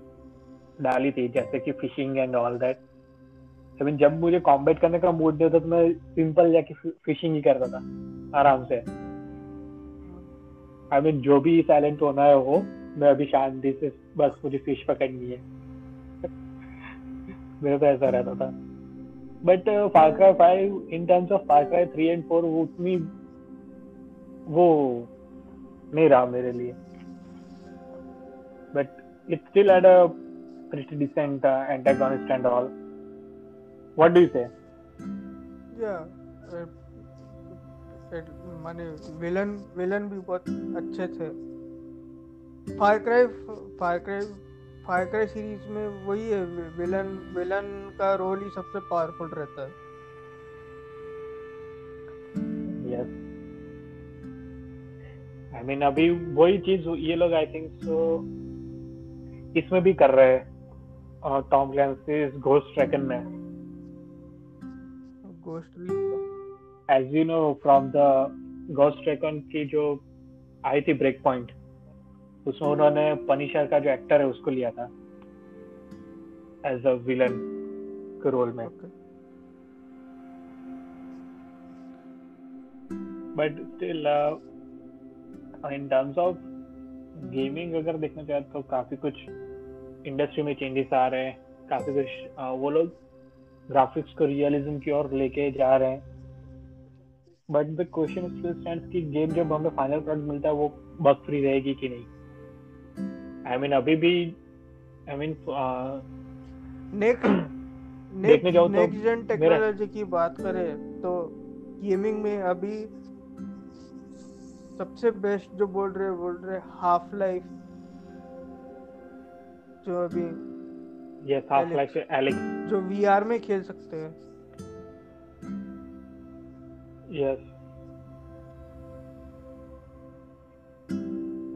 डाली थी जैसे कि fishing and all that. I mean जब मुझे कॉम्बैट करने का मूड नहीं होता तो मैं सिंपल जाके फिशिंग ही करता था आराम से। आई I मीन mean, जो भी साइलेंट होना है हो, मैं अभी शांति से बस मुझे फिश पकड़नी है मेरा तो ऐसा रहता था। But Far Cry five in terms of Far Cry three and four वो उतनी वो नहीं रहा मेरे लिए, but it still had a pretty decent antagonist and all. What do you say? या माने विलन विलन भी बहुत अच्छे थे। Far Cry Far Cry Far Cry series में वही है, विलन विलन का रोल ही सबसे पावरफुल रहता है। Yes I I mean mean, अभी वही चीज ये लोग आई थिंक सो इसमें भी कर रहे हैं। टॉम क्लैंसी घोस्ट ट्रैकन में Ghost as you know from the Ghost Recon की जो आई थी ब्रेक पॉइंट उसमें उन्होंने पनिशर का जो एक्टर है उसको लिया था एज अ विलन के रोल में। okay. But still in terms of gaming अगर देखना चाहे तो काफ़ी कुछ इंडस्ट्री में चेंजेस आ रहे हैं, काफ़ी कुछ वो लोग ग्राफिक्स को रियलिज्म की ओर लेके जा रहे हैं। But the question still stands कि गेम जब हमें फाइनल प्रोडक्ट मिलता है वो बग फ्री रहेगी कि नहीं। आई I मीन mean, अभी भी आई I मीन mean, देखने जाओ तो नेक्स्ट जेन टेक्नोलॉजी की बात करें तो गेमिंग में अभी सबसे बेस्ट जो बोल रहे बोल रहे हाफ लाइफ जो अभी यस हाफ लाइफ एलेक्स जो वीआर में खेल सकते हैं। Yes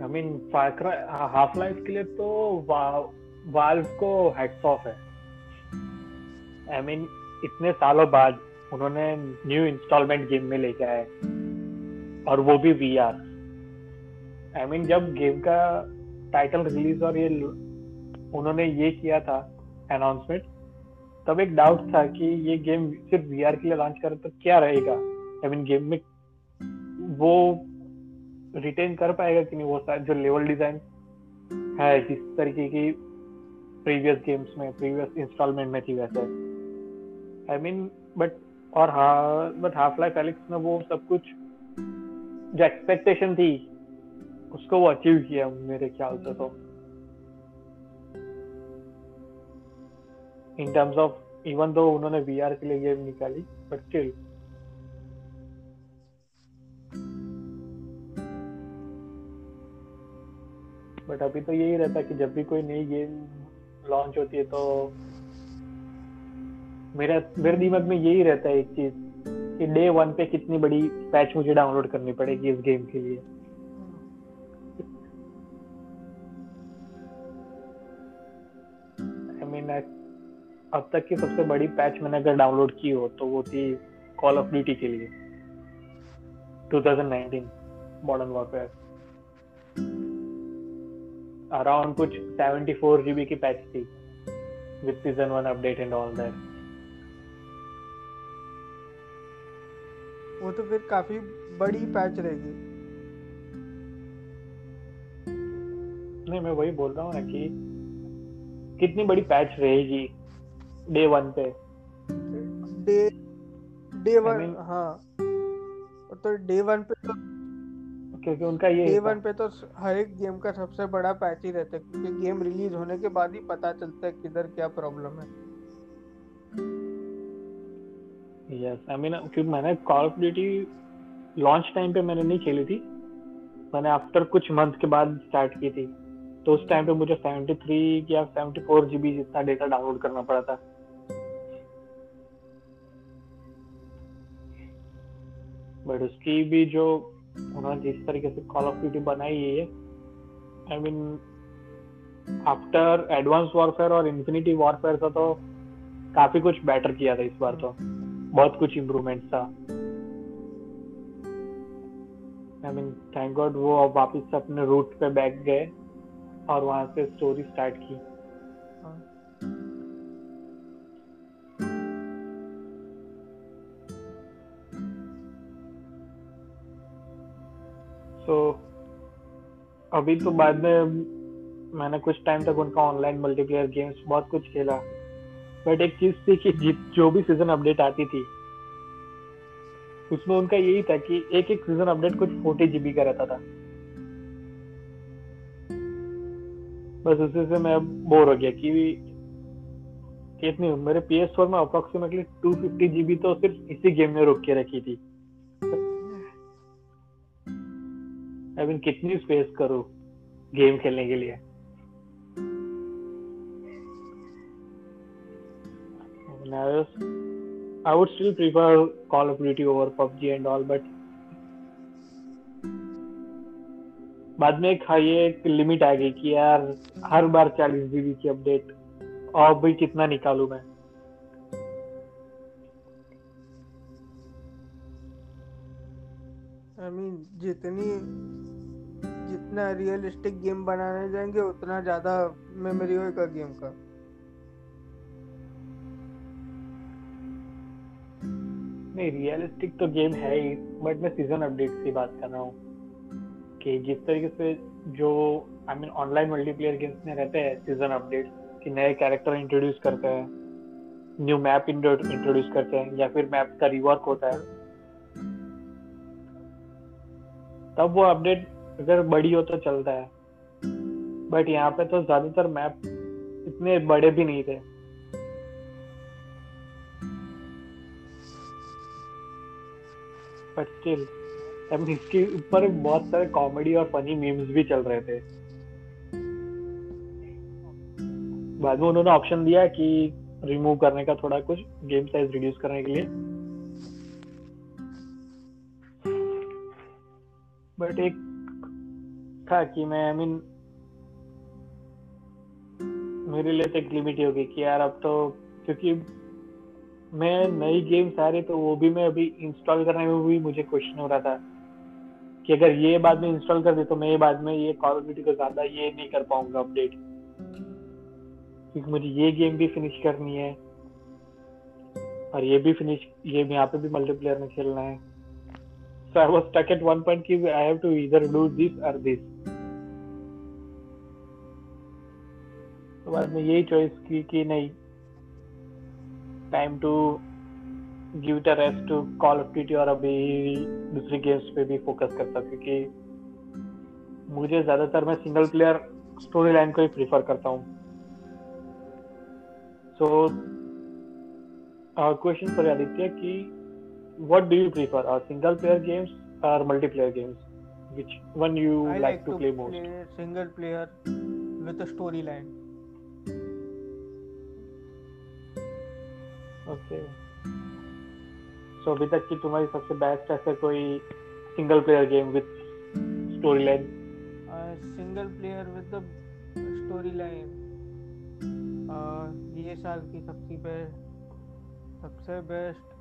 I mean Far Cry Half Life के लिए तो वाल्व को हैट्स ऑफ है। आई I मीन mean, इतने सालों बाद उन्होंने न्यू इंस्टॉलमेंट गेम में लेके आए और वो भी वी आर। आई मीन जब गेम का टाइटल रिलीज और ये उन्होंने ये किया था अनाउंसमेंट तब एक डाउट था कि ये गेम सिर्फ वी आर के लिए लॉन्च करें तो क्या रहेगा। आई मीन गेम में वो रिटेन कर पाएगा कि नहीं, वो सारा जो लेवल डिजाइन है जिस तरीके की प्रीवियस गेम्स में प्रीवियस इंस्टॉलमेंट में थी वैसे। आई मीन बट और हाँ बट हाफ लाइफ एलेक्स में वो सब कुछ जो एक्सपेक्टेशन थी उसको वो अचीव किया मेरे ख्याल से तो इन टर्म्स ऑफ इवन दो उन्होंने वीआर के लिए गेम निकाली बट स्टिल। बट अभी तो यही रहता कि जब भी कोई नई गेम लॉन्च होती है तो मेरा मेरे दिमाग में यही रहता है एक चीज कि डे वन पे कितनी बड़ी पैच मुझे डाउनलोड करनी पड़ेगी इस गेम के लिए। मैं अब तक की सबसे बड़ी पैच मैंने अगर डाउनलोड की हो तो वो थी कॉल ऑफ ड्यूटी के लिए twenty nineteen Modern Warfare, around कुछ सेवेंटी फोर जीबी की पैच थी with season one update and all that. वो तो फिर काफी बड़ी पैच रहेगी। नहीं, मैं वही बोल रहा हूँ ना कि कितनी बड़ी पैच रहेगी डे वन पे। Day day one I mean, हाँ तो डे वन पे तो क्योंकि उनका ये डे वन पे तो हर एक गेम का सबसे बड़ा पैच ही रहता है, क्योंकि गेम रिलीज होने के बाद ही पता चलता है किधर क्या प्रॉब्लम है। Yes, I mean, क्योंकि मैंने Call of Duty launch time पे मैंने नहीं खेली थी, मैंने आफ्टर कुछ मंथ के बाद स्टार्ट की थी, तो उस टाइम पे मुझे सेवेंटी थ्री या सेवेंटी फोर जीबी जितना डेटा डाउनलोड करना पड़ा था। बट उसकी भी जो उन्होंने जिस तरीके से कॉल ऑफ ड्यूटी बनाई है, I mean after advance Warfare और इन्फिनिटी वॉरफेयर था तो काफी कुछ बेटर किया था इस बार, तो बहुत कुछ इम्प्रूवमेंट था। आई मीन थैंक गॉड वो अब वापस अपने रूट पे बैक गए और वहां से स्टोरी स्टार्ट की। हाँ। so, अभी तो बाद में मैंने कुछ टाइम तक उनका ऑनलाइन मल्टीप्लेयर गेम्स बहुत कुछ खेला, बट एक चीज थी कि जो भी सीजन अपडेट आती थी उसमें उनका यही था कि एक एक सीजन अपडेट कुछ फोर्टी जीबी का रहता था, बस उसी से मैं बोर हो गया कि इतनी मेरे P S फ़ोर में अप्रोक्सीमेटली टू फिफ्टी जीबी तो सिर्फ इसी गेम में रोक के रखी थी। आई मीन कितनी स्पेस करूं गेम खेलने के लिए। I would still prefer Call of Duty over P U B G and all, but बाद में एक लिमिट आ गई कि यार हर बार चालीस जीबी की अपडेट और भी कितना निकालू मैं। I mean, जितनी जितना रियलिस्टिक गेम बनाने जाएंगे उतना ज्यादा मेमोरी होगा गेम का। नहीं, रियलिस्टिक तो गेम है ही, बट मैं सीजन अपडेट की बात कर रहा हूँ कि जिस तरीके से जो I mean online multiplayer games में रहते हैं सीजन अपडेट कि नए कैरेक्टर इंट्रोड्यूस करते हैं, न्यू मैप इंट्रोड्यूस करते हैं या फिर मैप का रिवर्क होता है, तब वो अपडेट अगर बड़ी हो तो चलता है। बट यहाँ पे तो ज्यादातर मैप इतने बड़े भी नहीं थे। But still, I mean, इसके ऊपर बहुत सारे कॉमेडी और फनी मीम्स भी चल रहे थे। बाद में उन्होंने ऑप्शन दिया कि रिमूव करने का थोड़ा कुछ, गेम साइज रिड्यूस करने के लिए। बट एक था कि मैं आई I मीन mean, मेरे लिए तो एक लिमिट ही होगी कि यार अब तो, क्योंकि मैं नई गेम्स आ रही तो वो भी मैं अभी इंस्टॉल करने में भी मुझे क्वेश्चन हो रहा था कि अगर ये बाद में इंस्टॉल कर दे तो मैं बाद में ये कॉल ऑफ ड्यूटी को ज्यादा ये नहीं कर पाऊंगा अपडेट, क्योंकि मुझे ये गेम भी फिनिश करनी है और ये भी फिनिश, ये यहाँ पे भी मल्टीप्लेयर में खेलना है। So I was stuck at one point कि I have to either do this और दिस। तो बाद में यही चॉइस की कि नहीं, time to give it a rest to Call of Duty और अभी दूसरी गेम्स पे भी फोकस करता, क्योंकि मुझे ज्यादातर मैं सिंगल प्लेयर स्टोरी लाइन को ही प्रीफर करता हूँ। सो क्वेश्चन फॉर आदित्य कि what do you prefer, are single player games और multiplayer games, which one you like to play most? Single player with a story line. Okay, so अभी तक की तुम्हारी सबसे बेस्ट ऐसे कोई single player game with story line? Single player with the story line ये साल की सबसे बेस्ट सबसे बेस्ट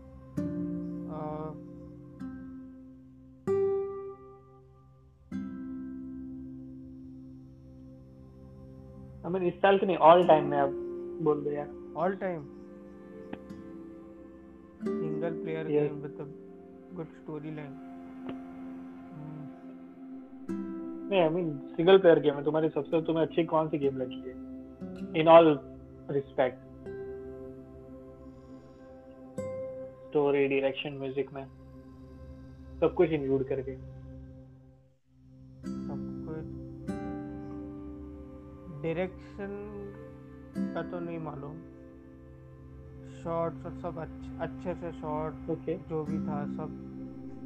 हमें इस साल के नहीं ऑल टाइम में आप बोल दो यार। All time single player game with a good story line. नहीं I mean single player game है तुम्हारी सबसे तुम्हें अच्छी कौन सी गेम लगी है in all respect? Story direction music में सब कुछ इंक्लूड करके सब कुछ। डायरेक्शन का तो नहीं मालूम, शॉट्स और सब अच्छे से शॉट्स okay. जो भी था सब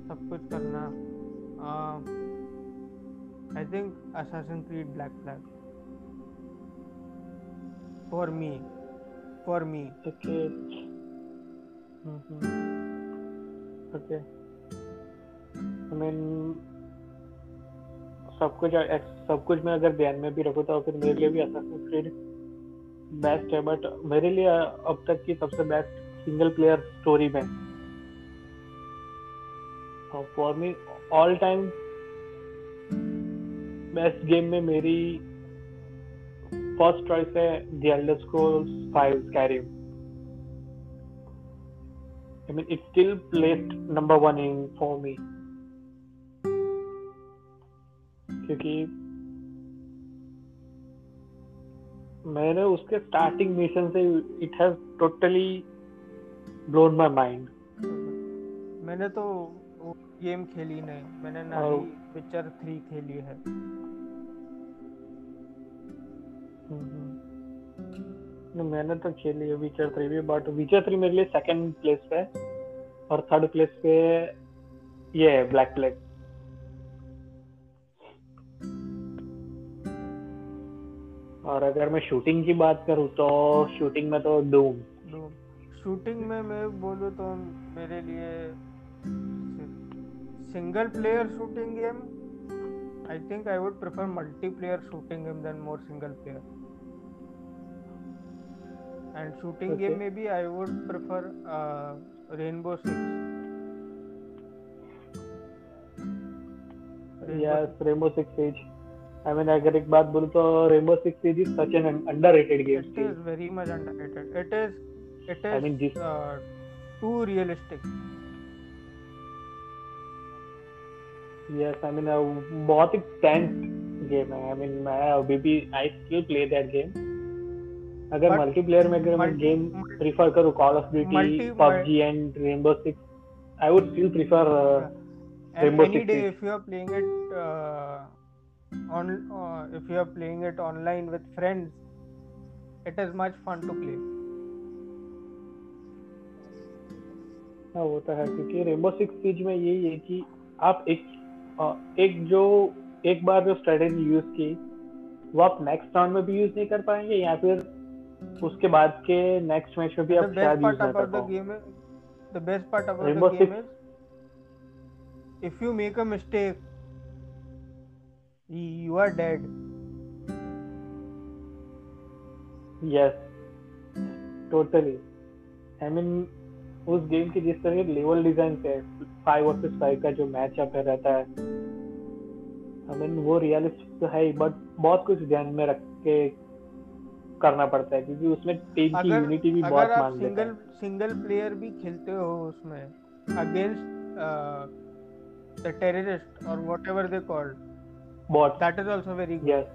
सब कुछ करना। I think Assassin's Creed Black Flag for me for me okay mm-hmm. okay I mean सब कुछ सब कुछ मैं अगर ध्यान में भी रखूँ तो फिर मेरे लिए भी Assassin's Creed बेस्ट है। बट मेरे लिए अब तक की सबसे बेस्ट सिंगल प्लेयर स्टोरी में और for me all time best game में मेरी फर्स्ट चॉइस है The Elder Scrolls five Skyrim. I mean it's still placed number one in for me क्योंकि मैंने उसके स्टार्टिंग मिशन से it has totally blown my mind. मैंने तो वो गेम खेली नहीं, मैंने ना ही विचर थ्री खेली है। मैंने तो खेली है विचर थ्री भी, बट विचर थ्री मेरे लिए सेकंड प्लेस पे और थर्ड प्लेस पे ये है ब्लैक फ्लैग। और अगर मैं शूटिंग की बात करूं तो शूटिंग में तो डूम। शूटिंग में मैं बोलूं तो मेरे लिए single player shooting game I think I would prefer multiplayer shooting game than more single player. And shooting okay. game maybe I would prefer uh, Rainbow Six. Rainbow yes, Six. Rainbow Six Siege. I mean, अगर एक बात बोलूँ तो Rainbow Six Siege is such an underrated game. It is very much underrated. It is, it is I mean, this... uh, too realistic. Yes, I mean a बहुत ही tense game है. I mean मैं अभी भी I still play that game. अगर मल्टीप्लेयर में अगर मैं गेम प्रीफर करूं Call of Duty P U B G and Rainbow Six I would still prefer Rainbow Six any day. If you are playing it on if you are playing it online with friends it is much fun to play. हाँ वो तो है क्योंकि रेनबो सिक्स सीज में यही है कि आप एक एक जो एक बार जो स्ट्रेटेजी यूज की वो आप नेक्स्ट राउंड में भी यूज नहीं कर पाएंगे या फिर उसके बाद के नेक्स्ट मैच में भी आप शायद यूज ना कर पाओ। The best part about the game is if you make a mistake, you are dead. Yes, totally. I mean उस गेम की जिस तरह लेवल डिजाइन है, फाइव वर्सेस फाइव का जो मैचअप है रहता है, I mean वो रियलिस्टिक तो है बट बहुत कुछ ध्यान में रख के करना पड़ता है क्योंकि उसमें टीम की यूनिटी भी बहुत मांग लेता है। सिंगल प्लेयर भी खेलते हो उसमें अगेंस्ट द टेररिस्ट और whatever they called bot that is also very good.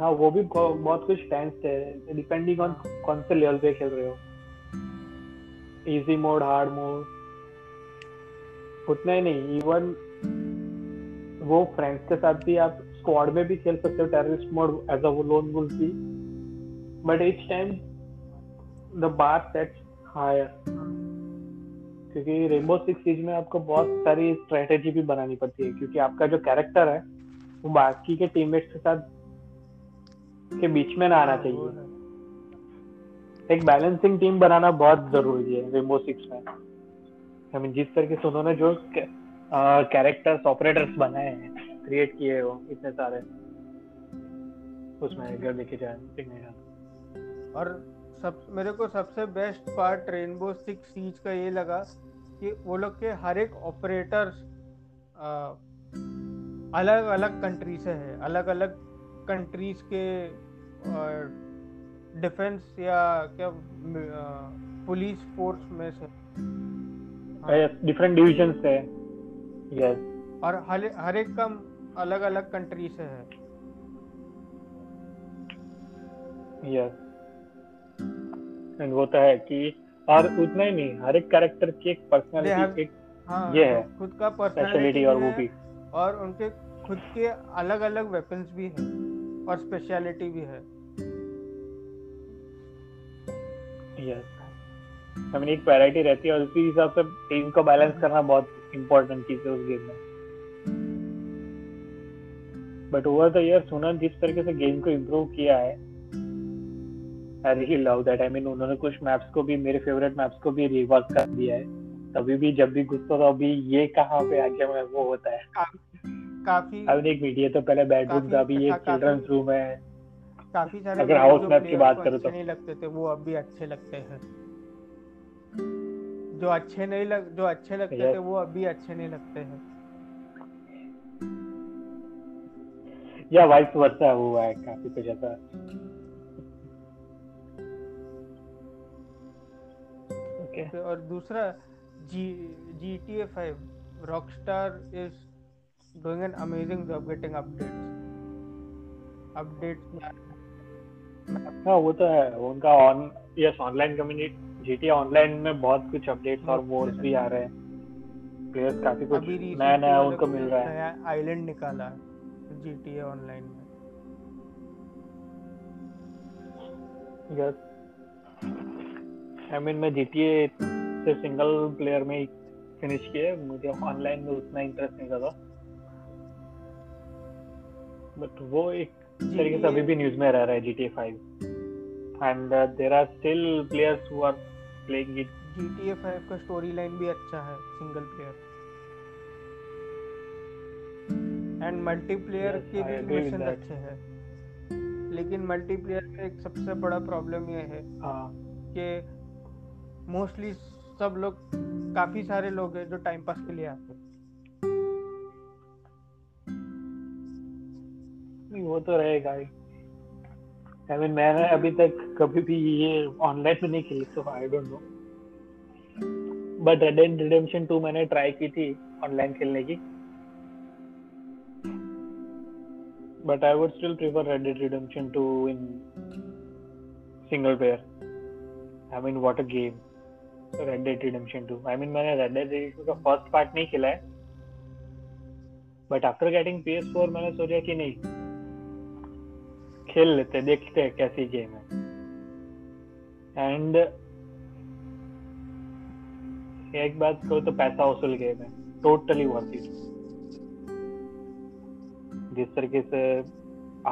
हाँ वो भी बहुत कुछ टेंस है डिपेंडिंग ऑन कौन से लेवल पे खेल रहे हो, इजी मोड हार्ड मोड। उतना ही नहीं इवन वो फ्रेंड्स के साथ भी आप स्क्वाड में भी खेल सकते हो terrorist mode as a lone wolf भी, but each time the bar sets higher क्योंकि रेनबो सिक्स सीज में आपको बहुत सारी स्ट्रेटेजी भी बनानी पड़ती है क्योंकि आपका जो कैरेक्टर है वो बाकी के टीममेट्स के साथ के बीच में ना आना चाहिए। एक बैलेंसिंग टीम बनाना बहुत जरूरी है रेनबो सिक्स में। आई मीन जिस तरीके से उन्होंने जो कैरेक्टर्स ऑपरेटर्स बनाए हैं क्रिएट किए हो इतने सारे उसमें घर लेके जाए। और सब मेरे को सबसे best part Rainbow Six Siege का ये लगा कि वो लोग के हर एक ऑपरेटर अलग अलग कंट्री से है, अलग अलग कंट्रीज के डिफेंस या क्या पुलिस फोर्स में से डिफरेंट डिविजन से, यस, और हर हर एक का अलग अलग कंट्री से है, यस। एंड वो तो है कि और उतना ही नहीं, हर एक कैरेक्टर की एक पर्सनालिटी, एक ये है खुद का पर्सनालिटी, और वो भी, और उनके खुद के अलग अलग वेपन्स भी हैं और स्पेशलिटी भी है, यस। आई मीन एक वैरायटी रहती है और उसी हिसाब से टीम को बैलेंस करना बहुत इंपॉर्टेंट चीज है उस गेम में। बट ओवर द ईयर सुनन जिस तरीके से गेम को इम्प्रूव किया है, I really love that. I mean उन्होंने कुछ मैप्स को भी, मेरे फेवरेट मैप्स को भी रिवर्क कर दिया है, तभी भी जब भी गुस्सा तो अभी ये कहाँ पे आके मैं वो होता है काफी। अब एक वीडियो तो पहले बेडरूम का, अभी ये चिल्ड्रंस रूम है, काफी सारे अगर हाउस मैप की बात करो तो नहीं लगते थे वो, अब भी अच्छे लगते हैं। जो अच्छे नहीं लग जो अच्छे लगते थे वो अब भी अच्छे नहीं लगते हैं, या वाइस वर्सा हुआ है काफी कुछ ऐसा। Okay. और दूसरा G T A five, Rockstar is doing an amazing job getting updates. Updates. हाँ वो तो है, उनका on yes online community G T A online में बहुत कुछ अपडेट्स और मोड्स भी आ रहे हैं, प्लेयर्स काफी कुछ नया नया उनको मिल रहा है। नया आइलैंड निकाला है G T A ऑनलाइन में, यस। I mean, मैं G T A से सिंगल प्लेयर में फिनिश किया, मुझे ऑनलाइन में उतना इंटरेस्ट नहीं था, बट वो एक तरीके से अभी भी न्यूज़ में रह रहा है G T A five, and uh, there are still players who are playing it. G T A five का स्टोरी लाइन भी अच्छा है, सिंगल प्लेयर एंड मल्टीप्लेयर के भी मिशन अच्छे हैं, लेकिन मल्टीप्लेयर में एक सबसे बड़ा प्रॉब्लम ये है कि मोस्टली सब लोग, काफी सारे लोग हैं जो टाइम पास के लिए आते हैं। वो तो रहेगा। I mean, मैंने अभी तक कभी भी ये ऑनलाइन में नहीं खेली, so I don't know. But Red Dead Redemption two मैंने ट्राई की थी ऑनलाइन खेलने की, but I would still prefer Red Dead Redemption two in single player. I mean, what a game! Red Dead Redemption two. I mean, मैंने Red Dead Redemption का first part नहीं खेला है, but after getting P S four मैंने सोचा कि नहीं, खेल लेते, देखते हैं कैसी गेम है। And एक बात कहो तो पैसा वसूल गेम है, totally worth it। जिस तरीके से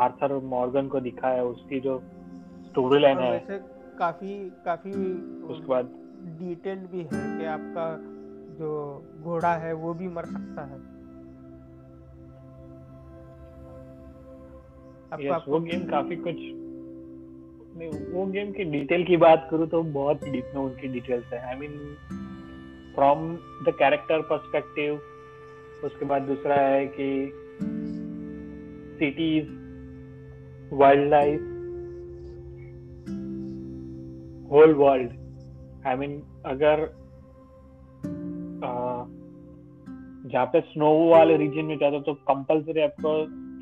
आर्थर मॉर्गन को दिखाया है, उसकी जो स्टोरी लाइन है काफी काफी उसके बाद डिटेल भी है कि आपका जो घोड़ा है वो भी मर सकता है। yes, आपका वो गेम काफी कुछ मैं वो गेम की डिटेल की बात करूँ तो बहुत डीप में उनकी डिटेल्स है। I mean from the character perspective, उसके बाद दूसरा है कि cities, wild life, whole world. I mean अगर जहाँ पे स्नो वाले रीजन में जाते हो तो कंपल्सरी आपको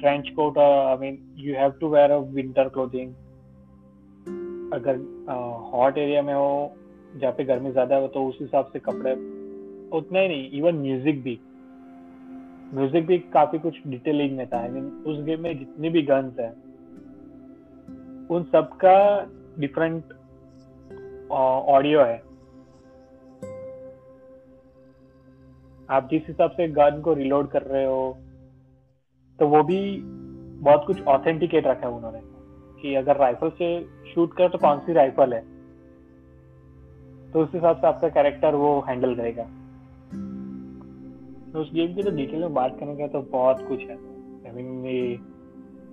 trench coat, I mean you have to wear a winter clothing. अगर हॉट एरिया में हो, जहाँ पे गर्मी ज़्यादा हो, तो उस हिसाब से कपड़े। उतना ही नहीं, इवन म्यूजिक भी म्यूजिक भी काफ़ी कुछ डिटेलिंग में था। आई मीन उस गेम में जितनी भी गन्स हैं उन सबका डिफरेंट ऑडियो है। आप जिस हिसाब से गन को रिलोड कर रहे हो तो वो भी बहुत कुछ ऑथेंटिकेट रखा है उन्होंने कि अगर राइफल से शूट कर तो कौन सी राइफल है, तो उस हिसाब से आपका कैरेक्टर वो हैंडल करेगा। तो उस गेम की तो डिटेल में बात करने का तो बहुत कुछ है। आई मीन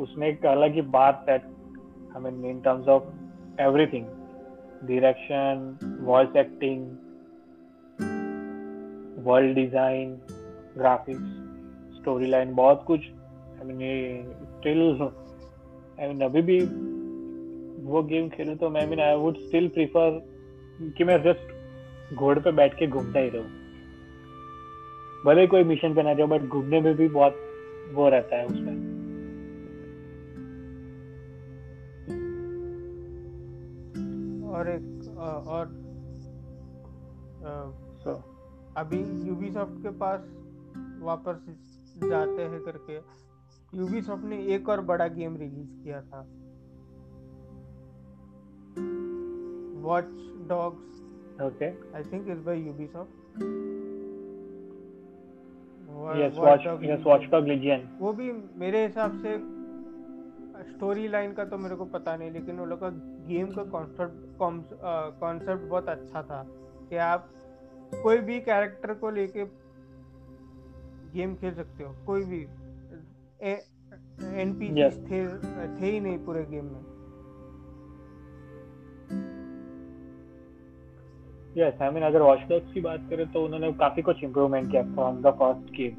उसमें एक अलग ही बात है, I mean in terms of everything, direction, voice acting, world design, graphics, story line, बहुत कुछ। I mean still I mean अभी भी वो गेम खेलूँ तो I mean I would still prefer कि मैं जस्ट घोड़े पे बैठ के घूमता ही रहूँ, भले कोई मिशन पे ना जाओ, बट घूमने में भी बहुत वो रहता है उसमें। और एक आ, और आ, so, अभी यूबीसॉफ्ट के पास वापस जाते हैं करके, यूबीसॉफ्ट ने एक और बड़ा गेम रिलीज किया था, Watch Dogs. Okay, I think it's by Ubisoft. Yes, watch yes Watch Dog Legion. वो भी मेरे हिसाब से स्टोरी लाइन का तो मेरे को पता नहीं, लेकिन वो लोग का गेम का कॉन्सेप्ट कॉन्सेप्ट बहुत अच्छा था कि आप कोई भी कैरेक्टर को लेके गेम खेल सकते हो, कोई भी एनपीसी yes. थे, थे ही नहीं पूरे गेम में। यस, आई मीन अगर वॉच डॉग्स की बात करें तो उन्होंने काफी कुछ इम्प्रूवमेंट किया फ्रॉम द फर्स्ट गेम।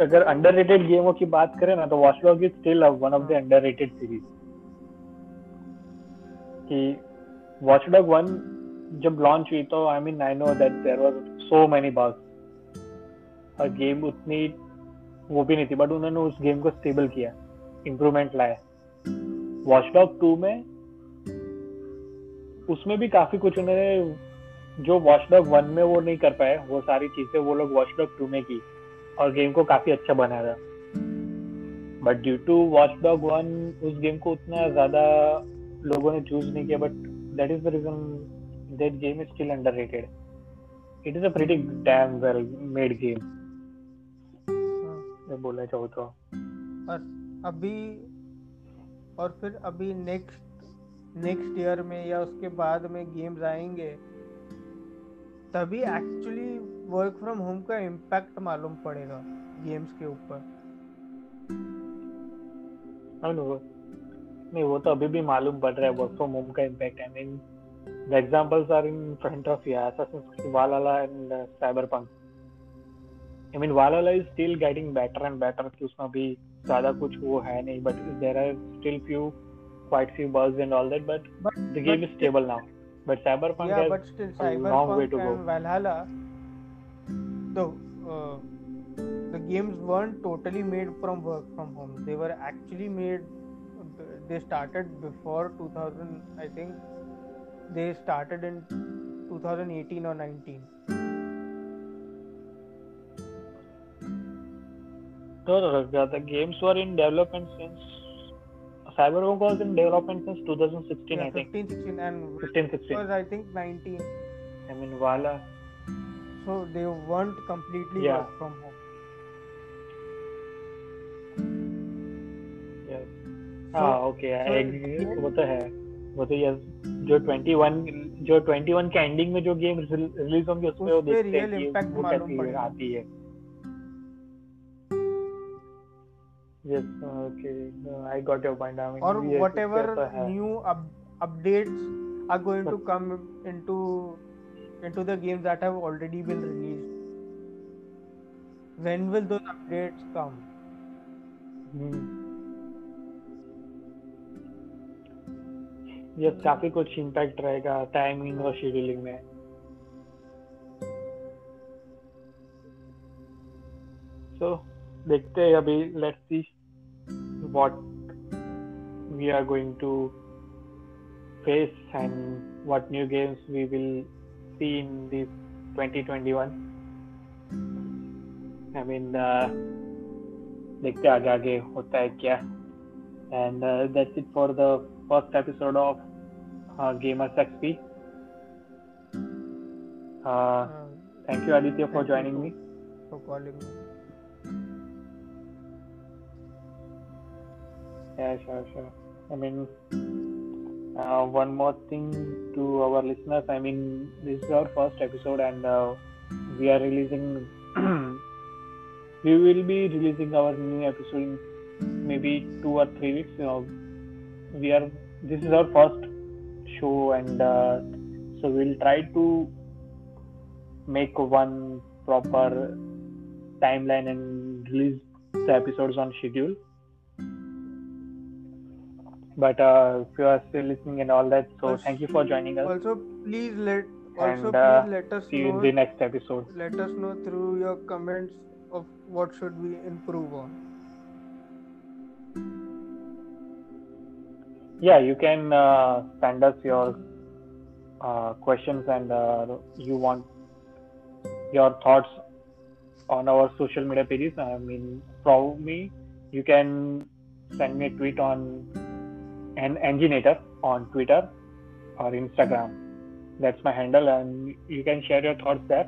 अगर अंडररेटेड गेमों की बात करें ना तो Watch Dog is still one of the underrated series. कि वॉच डॉग वन जब लॉन्च हुई तो I mean I know that there was so many bugs और गेम उतनी वो भी नहीं थी, बट उन्होंने उस गेम को स्टेबल किया, इम्प्रूवमेंट लाया। वॉच डॉग टू में उसमें भी काफी कुछ उन्होंने जो वॉच डॉग वन में वो नहीं कर पाए वो सारी चीजें वो लोग वॉच डॉग टू में की और गेम को काफी अच्छा बना रहा। But due to Watch Dog one उस गेम को उतना ज्यादा लोगों ने चूज नहीं किया, but that is the reason that game is still underrated. It is a pretty damn well made game, मैं बोलना चाहता हूँ। और अभी और फिर अभी नेक्स्ट नेक्स्ट ईयर में या उसके बाद में गेम्स आएंगे, तभी एक्चुअली वर्क फ्रॉम होम का इम्पैक्ट मालूम पड़ेगा गेम्स के ऊपर। नहीं, वो तो अभी भी मालूम पड़ रहा है वर्क फ्रॉम होम का impact. I mean the examples are in front of you, Assassin's Creed Valhalla and Cyberpunk. I mean Valhalla is still getting better and better, कि उसमें भी ज्यादा कुछ वो है नहीं, but there are still few quite few bugs and all that, but the game is stable now. But Cyberpunk yeah, has but still, Cyberpunk a long way to go. Valhalla, the, uh, the games weren't totally made from work from home. They were actually made, they started before two thousand, I think, they started in twenty eighteen or nineteen. No, no, the games were in development since Cyberpunk was in development since twenty sixteen, yeah, I think. fifteen sixteen and fifteen sixteen was I think nineteen. I mean, Wala. So they weren't completely yeah. work from home. Yes. So, ah, okay. So I agree. वो तो है, वो तो yes. जो twenty-one, जो twenty-one के ending में जो game release होंगे उसमें वो देखते हैं कि वो कैसी आती है। Yes, okay. No, I got your point. I mean, or yes, whatever new up, updates are going to come into into the games that have already been released. When will those updates come? Hmm. Yes, काफी कुछ impact रहेगा timing और scheduling में. So. देखते हैं अभी, let's see what we are going to face and what new games we will see in this twenty twenty-one. I mean देखते आगे आगे होता है क्या। And that's it for the first episode of Gamers XP. Thank you Aditya for joining me, for calling me. Yeah, sure, sure. I mean, uh, one more thing to our listeners. I mean, this is our first episode, and uh, we are releasing. we will be releasing our new episode maybe two or three weeks. You know, we are. This is our first show, and uh, so we'll try to make one proper timeline and release the episodes on schedule. But uh, if you are still listening and all that, so also, thank you for joining us. Also, please let also and, uh, please let us see know, you in the next episode. Let us know through your comments of what should we improve on. Yeah, you can uh, send us your uh, questions and uh, you want your thoughts on our social media pages. I mean, probably you can send me a tweet on an Enginator on Twitter or Instagram. That's my handle, and you can share your thoughts there,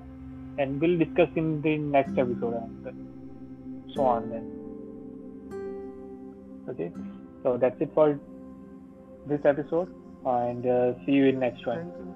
and we'll discuss in the next episode and so on then. Okay, so that's it for this episode, and uh, see you in next one.